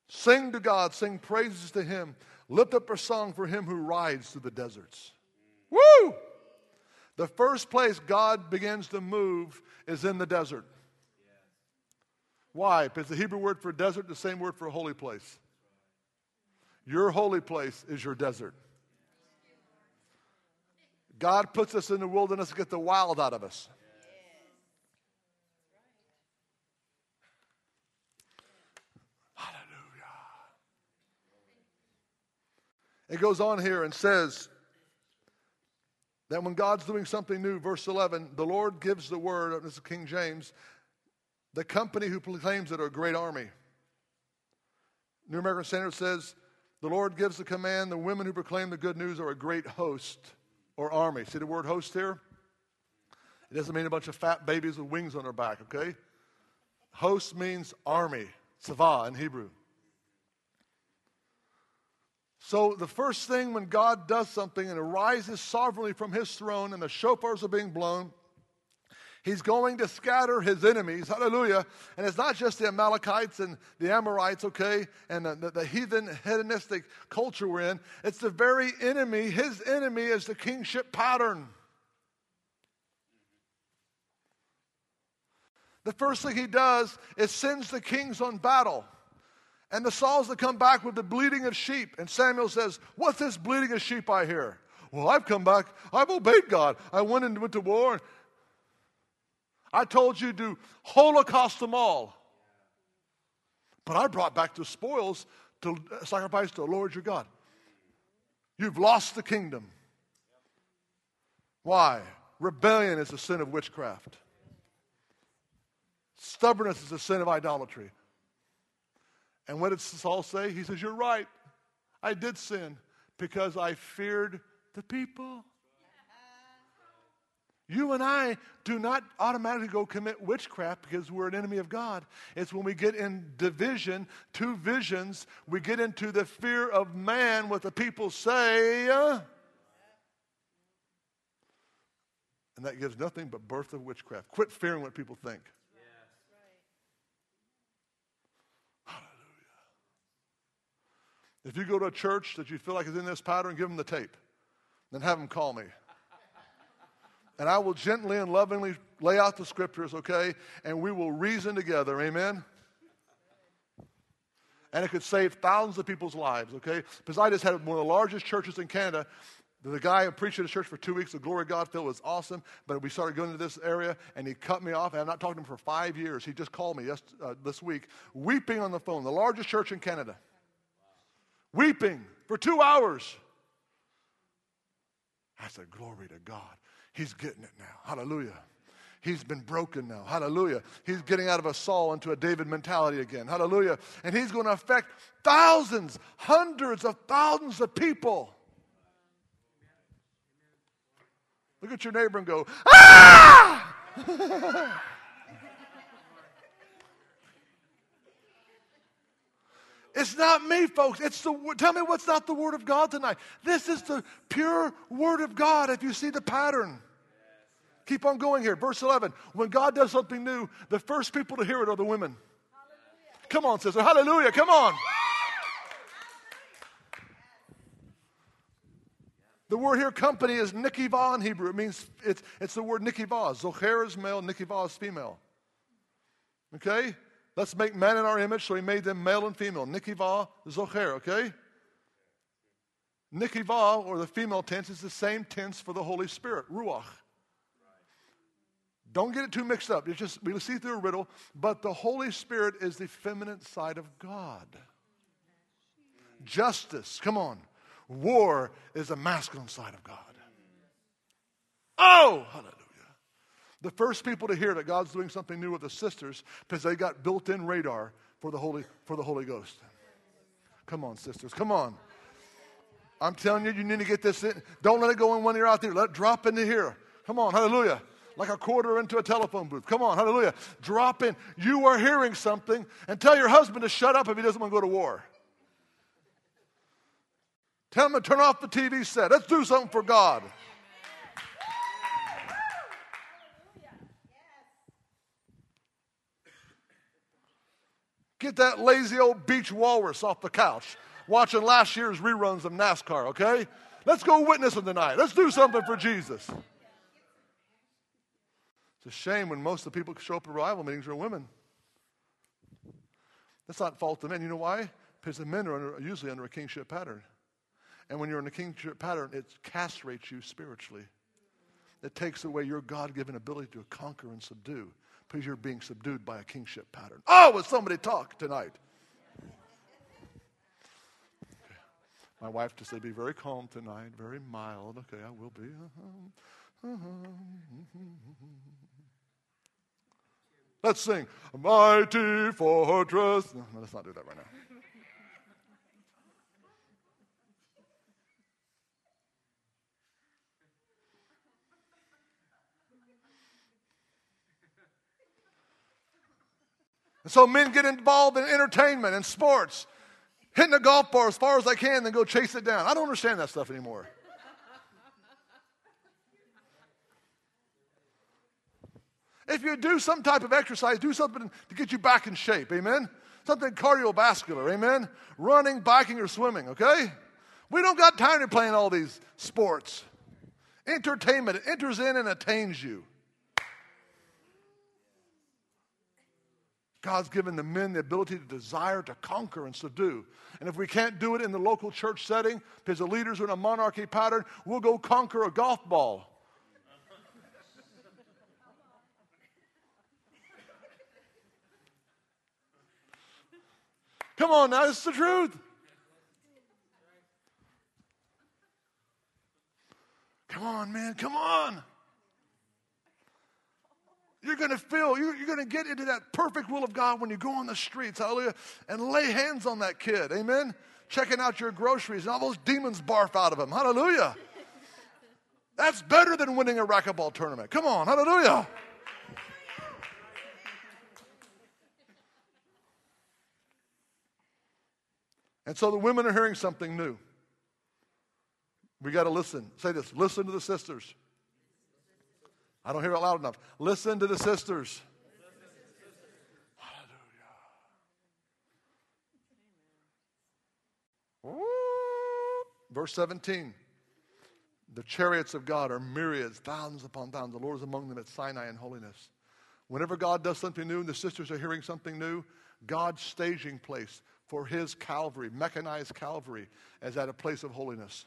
Sing to God, sing praises to Him. Lift up a song for Him who rides through the deserts. Woo! The first place God begins to move is in the desert. Why? Because the Hebrew word for desert is the same word for holy place. Your holy place is your desert. God puts us in the wilderness to get the wild out of us. It goes on here and says that when God's doing something new, verse eleven, the Lord gives the word, this is King James, the company who proclaims it are a great army. New American Standard says, the Lord gives the command, the women who proclaim the good news are a great host or army. See the word host here? It doesn't mean a bunch of fat babies with wings on their back, okay? Host means army, tzavah in Hebrew. So the first thing when God does something and arises sovereignly from His throne and the shofars are being blown, He's going to scatter His enemies, hallelujah. And it's not just the Amalekites and the Amorites, okay, and the, the, the heathen, hedonistic culture we're in. It's the very enemy. His enemy is the kingship pattern. The first thing He does is sends the kings on battle. And the Sauls that come back with the bleating of sheep. And Samuel says, what's this bleating of sheep I hear? Well, I've come back. I've obeyed God. I went and went to war. I told you to holocaust them all. But I brought back the spoils to sacrifice to the Lord your God. You've lost the kingdom. Why? Rebellion is a sin of witchcraft. Stubbornness is a sin of idolatry. And what did Saul say? He says, you're right. I did sin because I feared the people. Yeah. You and I do not automatically go commit witchcraft because we're an enemy of God. It's when we get in division, two visions, we get into the fear of man, what the people say. And that gives nothing but birth of witchcraft. Quit fearing what people think. If you go to a church that you feel like is in this pattern, give them the tape. Then have them call me. And I will gently and lovingly lay out the scriptures, okay? And we will reason together, amen? and it could save thousands of people's lives, okay? Posidus had one of the largest churches in Canada. The guy who preached at his church for two weeks, the glory of God filled, was awesome, but we started going to this area, and he cut me off, and I've not talked to him for five years. He just called me just, uh, this week, weeping on the phone, the largest church in Canada. Weeping for two hours. I said, glory to God. He's getting it now. Hallelujah. He's been broken now. Hallelujah. He's getting out of a Saul into a David mentality again. Hallelujah. And he's going to affect thousands, hundreds of thousands of people. Look at your neighbor and go, ah! It's not me, folks. It's the tell me what's not the Word of God tonight. This is the pure Word of God if you see the pattern. Keep on going here. Verse eleven. When God does something new, the first people to hear it are the women. Hallelujah. Come on, sister. Hallelujah. Come on. Hallelujah. The word here, company, is nikivah in Hebrew. It means, it's, it's the word nikivah. Zocher is male, nikivah is female. Okay? Let's make man in our image, so he made them male and female. Nikivah, zocher, okay? Nikivah, or the female tense, is the same tense for the Holy Spirit, ruach. Don't get it too mixed up. It's just, we see through a riddle, but the Holy Spirit is the feminine side of God. Justice, come on. War is the masculine side of God. Oh, hallelujah. The first people to hear that God's doing something new are the sisters because they got built-in radar for the Holy, for the Holy Ghost. Come on, sisters, come on. I'm telling you, you need to get this in. Don't let it go in one ear out there. Let it drop into here. Come on, hallelujah. Like a quarter into a telephone booth. Come on, hallelujah. Drop in. You are hearing something, and tell your husband to shut up if he doesn't want to go to war. Tell him to turn off the T V set. Let's do something for God. Get that lazy old beach walrus off the couch watching last year's reruns of NASCAR, okay? Let's go witness him tonight. Let's do something for Jesus. It's a shame when most of the people who show up at revival meetings are women. That's not fault of men. You know why? Because the men are under, usually under a kingship pattern. And when you're in a kingship pattern, it castrates you spiritually. It takes away your God-given ability to conquer and subdue because you're being subdued by a kingship pattern. Oh, would somebody talk tonight? Okay. My wife just said, be very calm tonight, very mild. Okay, I will be. Uh-huh. Uh-huh. Mm-hmm. Let's sing, Mighty Fortress. No, let's not do that right now. And so men get involved in entertainment and sports, hitting a golf ball as far as they can, then go chase it down. I don't understand that stuff anymore. If you do some type of exercise, do something to get you back in shape, amen? Something cardiovascular, amen? Running, biking, or swimming, okay? We don't got time to playing all these sports. Entertainment, it enters in and attains you. God's given the men the ability to desire to conquer and subdue. And if we can't do it in the local church setting, because the leaders are in a monarchy pattern, we'll go conquer a golf ball. Come on now, it's the truth. Come on, man, come on. You're going to feel, you're, you're going to get into that perfect will of God when you go on the streets, hallelujah, and lay hands on that kid, amen? Checking out your groceries, and all those demons barf out of him, hallelujah. That's better than winning a racquetball tournament. Come on, hallelujah. And so the women are hearing something new. We got to listen. Say this, listen to the sisters. I don't hear it loud enough. Listen to the sisters. Hallelujah. Verse seventeen. The chariots of God are myriads, thousands upon thousands. The Lord is among them at Sinai in holiness. Whenever God does something new and the sisters are hearing something new, God's staging place for his Calvary, mechanized Calvary, as at a place of holiness.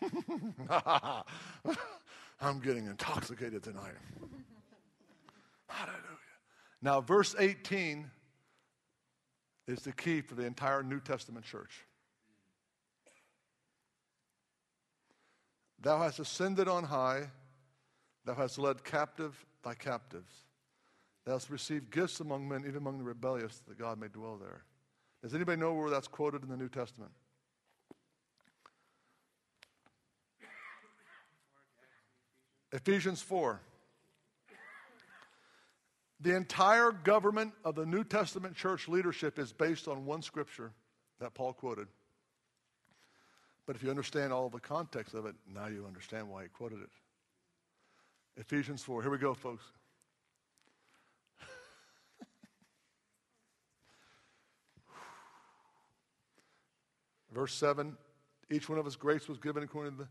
I'm getting intoxicated tonight. Hallelujah. Now, verse eighteen is the key for the entire New Testament church. Thou hast ascended on high. Thou hast led captive thy captives. Thou hast received gifts among men, even among the rebellious, that God may dwell there. Does anybody know where that's quoted in the New Testament? Ephesians four. The entire government of the New Testament church leadership is based on one scripture that Paul quoted. But if you understand all the context of it, now you understand why he quoted it. Ephesians four. Here we go, folks. Verse seven. Each one of us grace was given according to the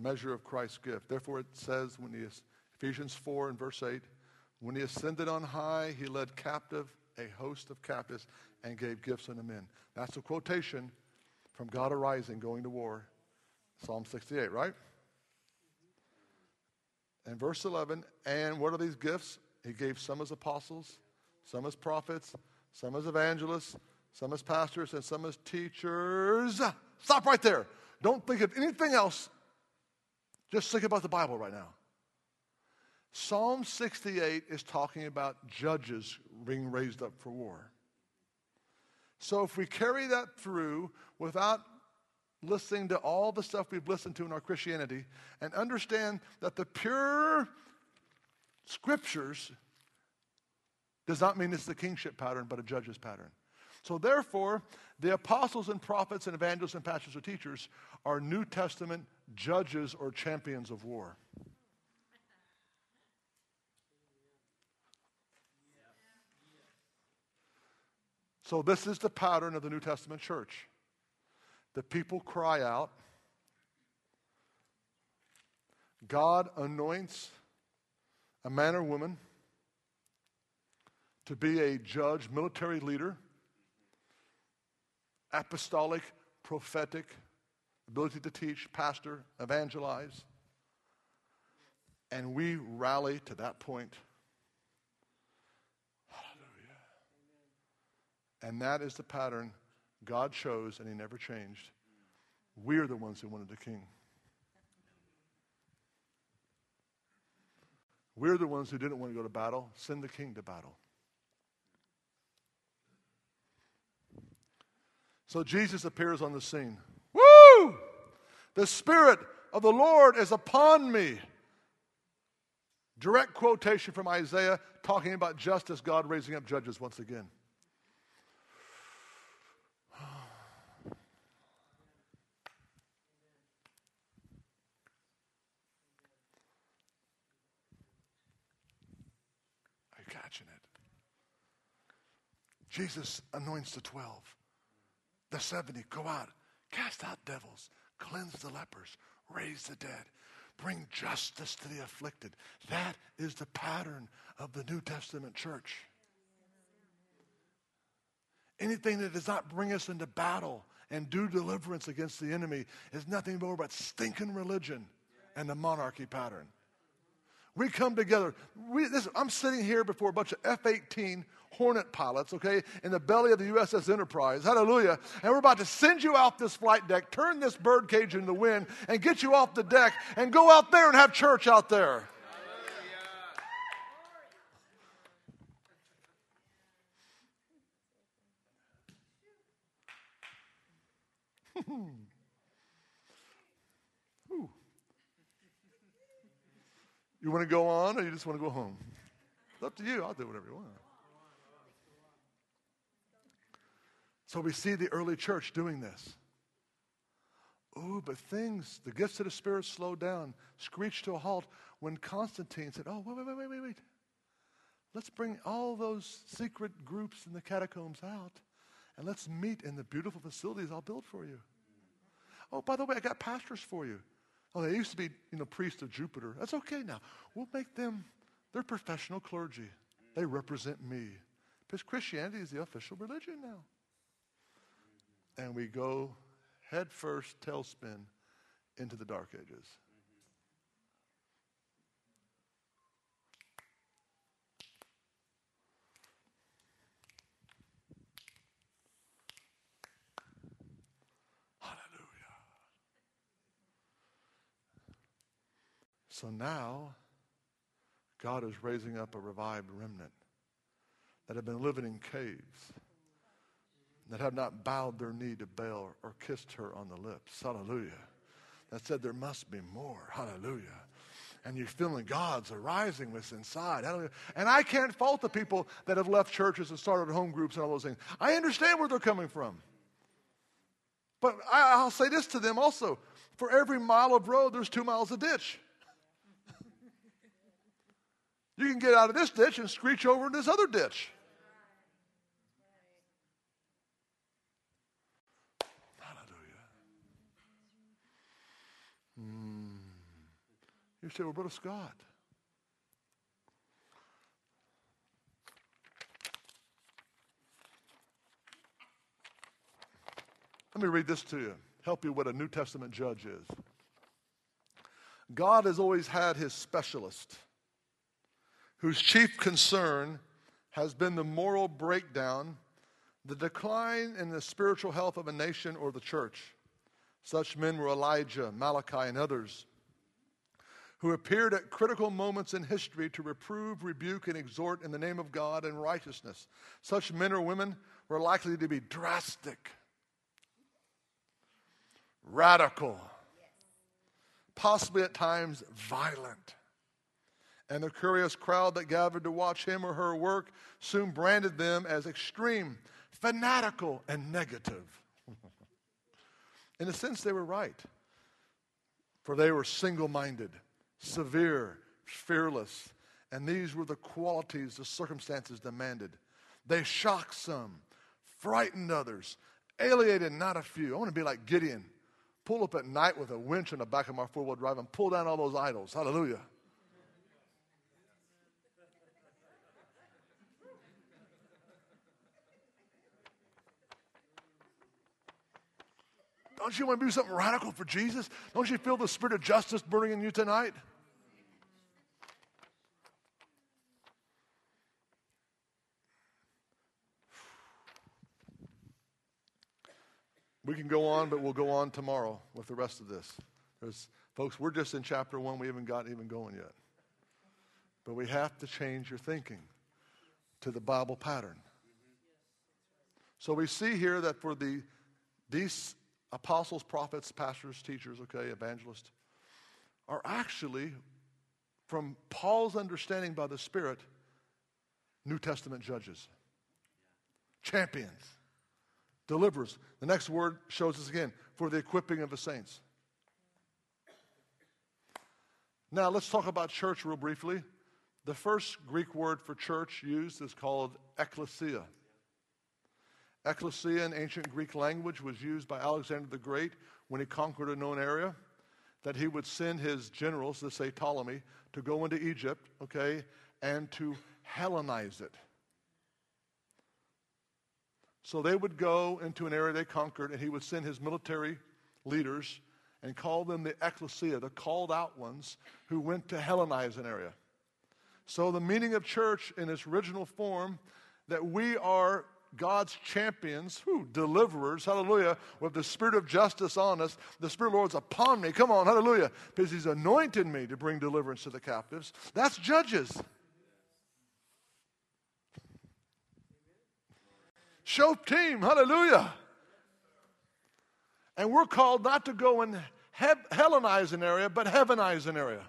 measure of Christ's gift. Therefore it says, when he is, Ephesians four and verse eight, when he ascended on high, he led captive a host of captives and gave gifts unto men. That's a quotation from God arising, going to war. Psalm sixty-eight, right? And verse eleven, and what are these gifts? He gave some as apostles, some as prophets, some as evangelists, some as pastors, and some as teachers. Stop right there. Don't think of anything else. Just think about the Bible right now. Psalm sixty-eight is talking about judges being raised up for war. So if we carry that through without listening to all the stuff we've listened to in our Christianity and understand that the pure scriptures does not mean it's the kingship pattern, but a judge's pattern. So therefore, the apostles and prophets and evangelists and pastors and teachers are New Testament judges or champions of war. So this is the pattern of the New Testament church. The people cry out. God anoints a man or woman to be a judge, military leader, apostolic, prophetic, ability to teach, pastor, evangelize. And we rally to that point. Hallelujah. And that is the pattern God chose, and he never changed. We are the ones who wanted the king. We're the ones who didn't want to go to battle. Send the king to battle. So Jesus appears on the scene. Woo! The Spirit of the Lord is upon me. Direct quotation from Isaiah talking about justice, God raising up judges once again. Are you catching it? Jesus anoints the twelve. The seventy go out, cast out devils, cleanse the lepers, raise the dead, bring justice to the afflicted. That is the pattern of the New Testament church. Anything that does not bring us into battle and do deliverance against the enemy is nothing more but stinking religion and the monarchy pattern. We come together. We, this, I'm sitting here before a bunch of F eighteen Hornet pilots, okay, in the belly of the U S S Enterprise. Hallelujah. And we're about to send you off this flight deck, turn this birdcage in the wind, and get you off the deck, and go out there and have church out there. Hallelujah. You want to go on, or you just want to go home? It's up to you. I'll do whatever you want. So we see the early church doing this. Ooh, but things, the gifts of the Spirit slowed down, screeched to a halt when Constantine said, oh, wait, wait, wait, wait, wait. Let's bring all those secret groups in the catacombs out, and let's meet in the beautiful facilities I'll build for you. Oh, by the way, I got pastors for you. Oh, they used to be, you know, priests of Jupiter. That's okay now. We'll make them, they're professional clergy. They represent me. Because Christianity is the official religion now. and we go head first, tailspin, into the Dark Ages. So now, God is raising up a revived remnant that have been living in caves, that have not bowed their knee to Baal or kissed her on the lips. Hallelujah. That said, there must be more. Hallelujah. And you're feeling God's arising what's inside. Hallelujah. And I can't fault the people that have left churches and started home groups and all those things. I understand where they're coming from. But I, I'll say this to them also. For every mile of road, there's two miles of ditch. You can get out of this ditch and screech over in this other ditch. Hallelujah. Mm. You say, well, Brother Scott, let me read this to you, help you what a New Testament judge is. God has always had his specialist, whose chief concern has been the moral breakdown, the decline in the spiritual health of a nation or the church. Such men were Elijah, Malachi, and others, who appeared at critical moments in history to reprove, rebuke, and exhort in the name of God and righteousness. Such men or women were likely to be drastic, radical, possibly at times violent. And the curious crowd that gathered to watch him or her work soon branded them as extreme, fanatical, and negative. In a sense, they were right, for they were single-minded, severe, fearless, and these were the qualities the circumstances demanded. They shocked some, frightened others, alienated not a few. I want to be like Gideon, pull up at night with a winch on the back of my four-wheel drive and pull down all those idols. Hallelujah. Don't you want to do something radical for Jesus? Don't you feel the spirit of justice burning in you tonight? We can go on, but we'll go on tomorrow with the rest of this. There's, folks, we're just in chapter one. We haven't got even going yet. But we have to change your thinking to the Bible pattern. So we see here that for the these apostles, prophets, pastors, teachers, okay, evangelists, are actually, from Paul's understanding by the Spirit, New Testament judges, champions, deliverers. The next word shows us again, for the equipping of the saints. Now, let's talk about church real briefly. The first Greek word for church used is called ekklesia. Ecclesia in ancient Greek language was used by Alexander the Great when he conquered a known area, that he would send his generals, let's say Ptolemy, to go into Egypt, okay, and to Hellenize it. So they would go into an area they conquered, and he would send his military leaders and call them the ecclesia, the called out ones who went to Hellenize an area. So the meaning of church in its original form, that we are God's champions, who deliverers, hallelujah, with the spirit of justice on us. The Spirit of the Lord's upon me. Come on, hallelujah. Because he's anointed me to bring deliverance to the captives. That's judges. Shoftim, hallelujah. And we're called not to go and he- Hellenize an area, but heavenize an area.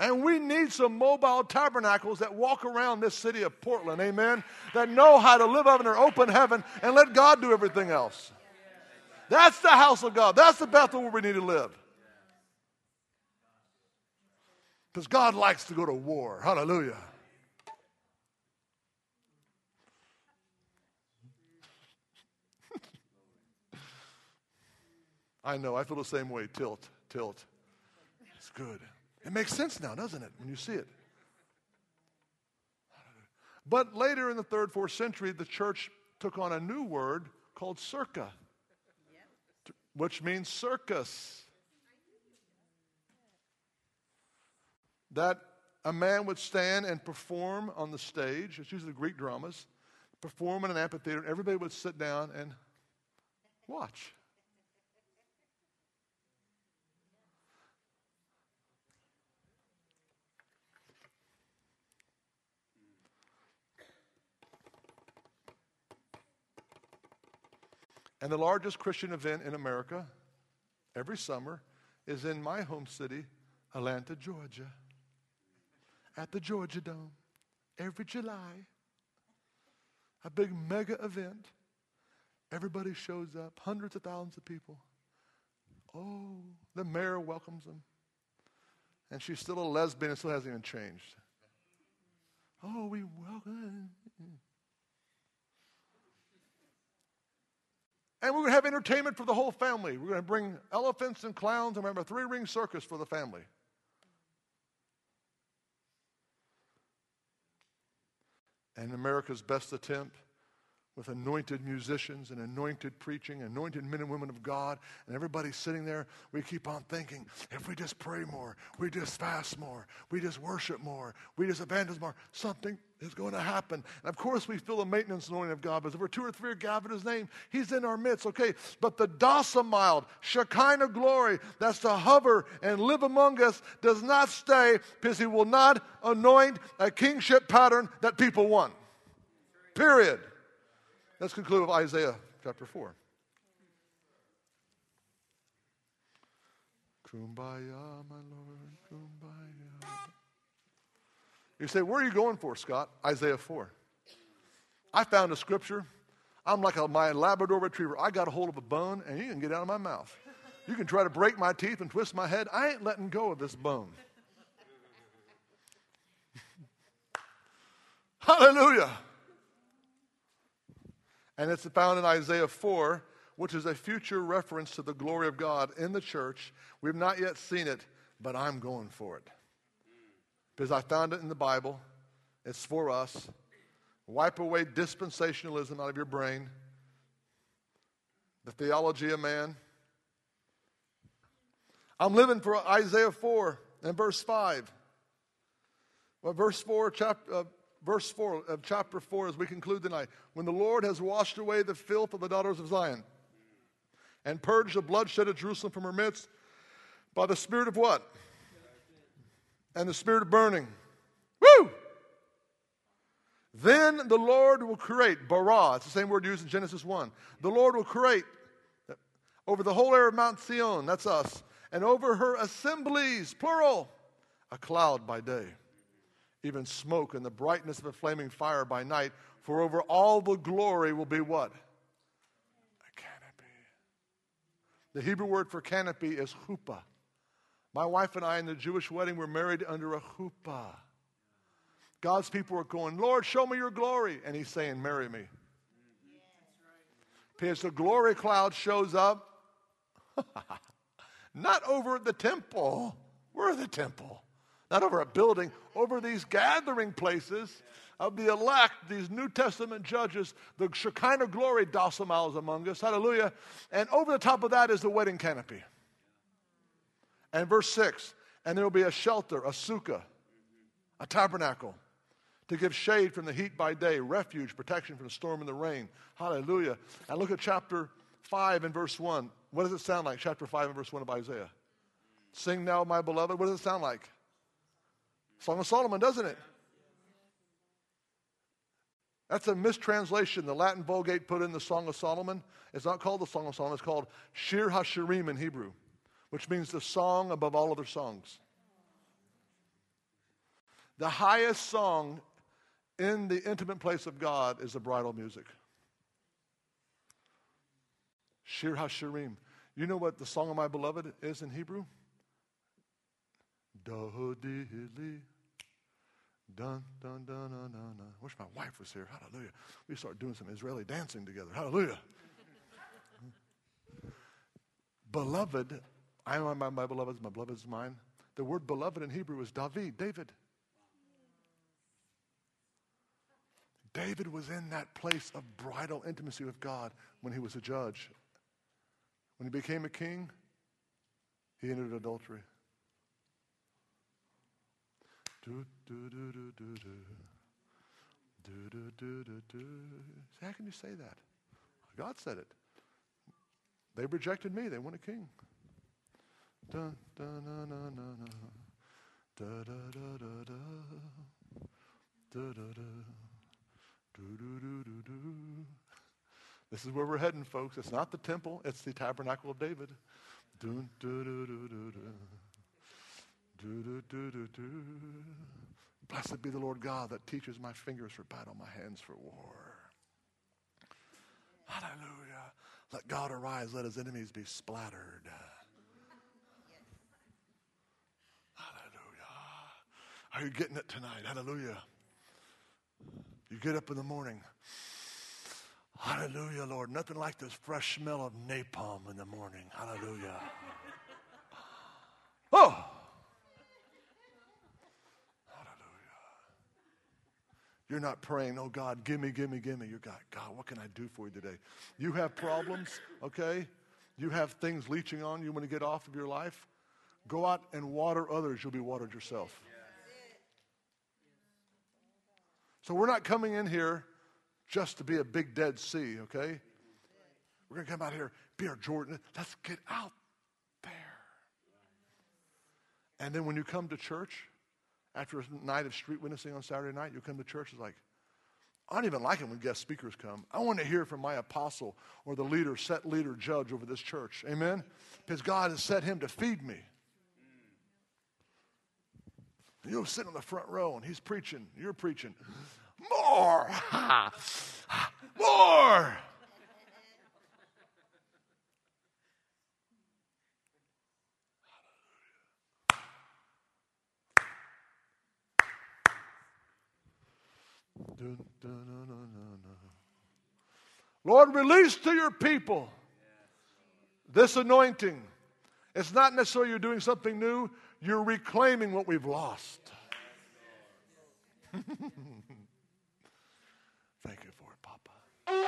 And we need some mobile tabernacles that walk around this city of Portland, amen, that know how to live under open heaven and let God do everything else. That's the house of God. That's the Bethel where we need to live. Because God likes to go to war. Hallelujah. I know. I feel the same way. Tilt, tilt. It's good. It makes sense now, doesn't it, when you see it? But later in the third, fourth century, the church took on a new word called circa, which means circus. That a man would stand and perform on the stage, it's usually the Greek dramas, perform in an amphitheater, and everybody would sit down and watch. And the largest Christian event in America every summer is in my home city, Atlanta, Georgia, at the Georgia Dome every July. A big mega event. Everybody shows up, hundreds of thousands of people. Oh, the mayor welcomes them. And she's still a lesbian and still hasn't even changed. Oh, we welcome. And we're going to have entertainment for the whole family. We're going to bring elephants and clowns and remember three-ring circus for the family. And America's best attempt with anointed musicians and anointed preaching, anointed men and women of God, and everybody sitting there, we keep on thinking, if we just pray more, we just fast more, we just worship more, we just evangelize more, something is going to happen. And of course we feel the maintenance anointing of God, because if we're two or three are gathered in His name, He's in our midst, okay? But the docile, Shekinah glory that's to hover and live among us does not stay, because He will not anoint a kingship pattern that people want. Period. Let's conclude with Isaiah chapter four. Kumbaya, my Lord, kumbaya. You say, where are you going for, Scott? Isaiah four. I found a scripture. I'm like a, my Labrador retriever. I got a hold of a bone, and you can get out of my mouth. You can try to break my teeth and twist my head. I ain't letting go of this bone. Hallelujah. And it's found in Isaiah four, which is a future reference to the glory of God in the church. We've not yet seen it, but I'm going for it. Because I found it in the Bible. It's for us. Wipe away dispensationalism out of your brain. The theology of man. I'm living for Isaiah four and verse five. Well, verse four, chapter... Uh, Verse four of chapter four as we conclude tonight. When the Lord has washed away the filth of the daughters of Zion and purged the bloodshed of Jerusalem from her midst by the spirit of what? And the spirit of burning. Woo! Then the Lord will create, bara, it's the same word used in Genesis one. The Lord will create over the whole area of Mount Sion, that's us, and over her assemblies, plural, a cloud by day, even smoke and the brightness of a flaming fire by night, for over all the glory will be what? A canopy. The Hebrew word for canopy is chuppah. My wife and I in the Jewish wedding were married under a chuppah. God's people were going, Lord, show me your glory. And He's saying, marry me. Because the glory cloud shows up, not over the temple. We're the temple. Not over a building, over these gathering places of the elect, these New Testament judges, the Shekinah glory dociles among us, hallelujah. And over the top of that is the wedding canopy. And verse six, and there will be a shelter, a sukkah, a tabernacle, to give shade from the heat by day, refuge, protection from the storm and the rain, hallelujah. And look at chapter five and verse one. What does it sound like, chapter five and verse one of Isaiah? Sing now, my beloved. What does it sound like? Song of Solomon, doesn't it? That's a mistranslation. The Latin Vulgate put in the Song of Solomon. It's not called the Song of Solomon. It's called Shir HaShirim in Hebrew, which means the song above all other songs. The highest song in the intimate place of God is the bridal music. Shir HaShirim. You know what the Song of My Beloved is in Hebrew? Do-di-li. Dun, dun, dun, dun, dun, dun. Wish my wife was here. Hallelujah. We start doing some Israeli dancing together. Hallelujah. Beloved, I am my, my beloved, my beloved is mine. The word beloved in Hebrew is David, David. David was in that place of bridal intimacy with God when he was a judge. When he became a king, he entered adultery. Do, do, do, do, do, do. Do, do, do, do, do. How can you say that? God said it. They rejected me. They want a king. Dun, dun, dun, dun, dun, dun. Da, da, da, da, da. Da, da, da. Do, do, do, do, do. This is where we're heading, folks. It's not the temple. It's the tabernacle of David. Do, do, do, do, do, do. Do, do, do, do, do. Blessed be the Lord God that teaches my fingers for battle, my hands for war. Hallelujah. Let God arise. Let his enemies be splattered. Hallelujah. Are you getting it tonight? Hallelujah. You get up in the morning. Hallelujah, Lord. Nothing like this fresh smell of napalm in the morning. Hallelujah. Oh! You're not praying, oh, God, give me, give me, give me. You're God, God, what can I do for you today? You have problems, okay? You have things leeching on you when you get off of your life. Go out and water others. You'll be watered yourself. So we're not coming in here just to be a big Dead Sea, okay? We're going to come out here, be our Jordan. Let's get out there. And then when you come to church, after a night of street witnessing on Saturday night, you'll come to church. It's like, I don't even like it when guest speakers come. I want to hear from my apostle or the leader, set leader, judge over this church. Amen? Because God has set him to feed me. You'll sit on the front row and he's preaching. You're preaching. More. More. Dun, dun, dun, dun, dun, dun. Lord, release to your people this anointing. It's not necessarily you're doing something new. You're reclaiming what we've lost. Thank you for it, Papa.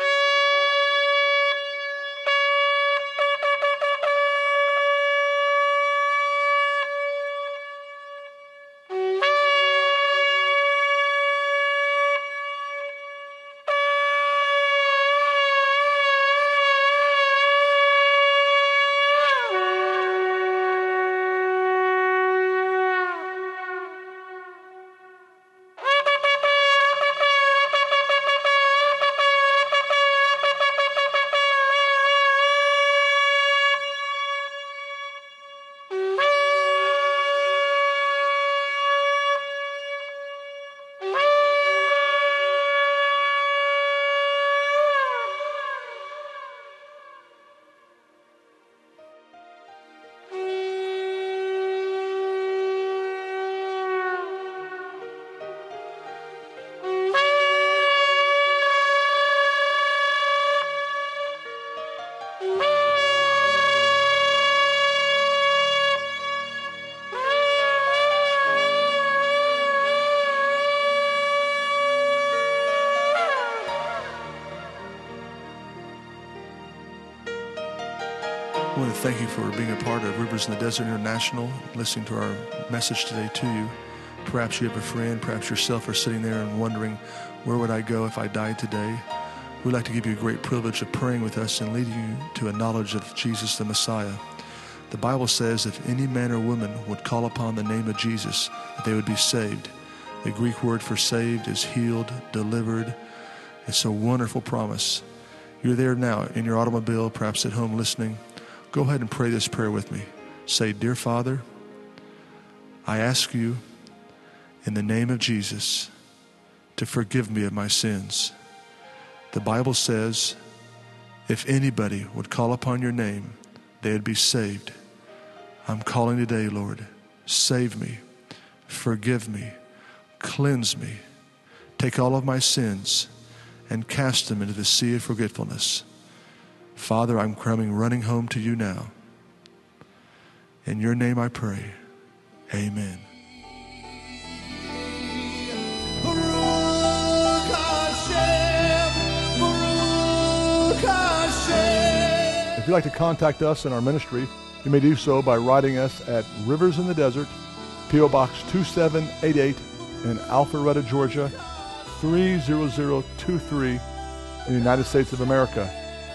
Thank you for being a part of Rivers in the Desert International, listening to our message today to you. Perhaps you have a friend, perhaps yourself are sitting there and wondering, where would I go if I died today? We'd like to give you a great privilege of praying with us and leading you to a knowledge of Jesus the Messiah. The Bible says if any man or woman would call upon the name of Jesus, that they would be saved. The Greek word for saved is healed, delivered. It's a wonderful promise. You're there now in your automobile, perhaps at home listening. Go ahead and pray this prayer with me. Say, Dear Father, I ask you in the name of Jesus to forgive me of my sins. The Bible says, if anybody would call upon your name, they would be saved. I'm calling today, Lord. Save me, forgive me, cleanse me. Take all of my sins and cast them into the sea of forgetfulness. Father, I'm coming running home to you now. In your name I pray. Amen. you'd like to contact us in our ministry, you may do so by writing us at Rivers in the Desert, P O Box two seven eight eight in Alpharetta, Georgia, three zero zero two three in the United States of America.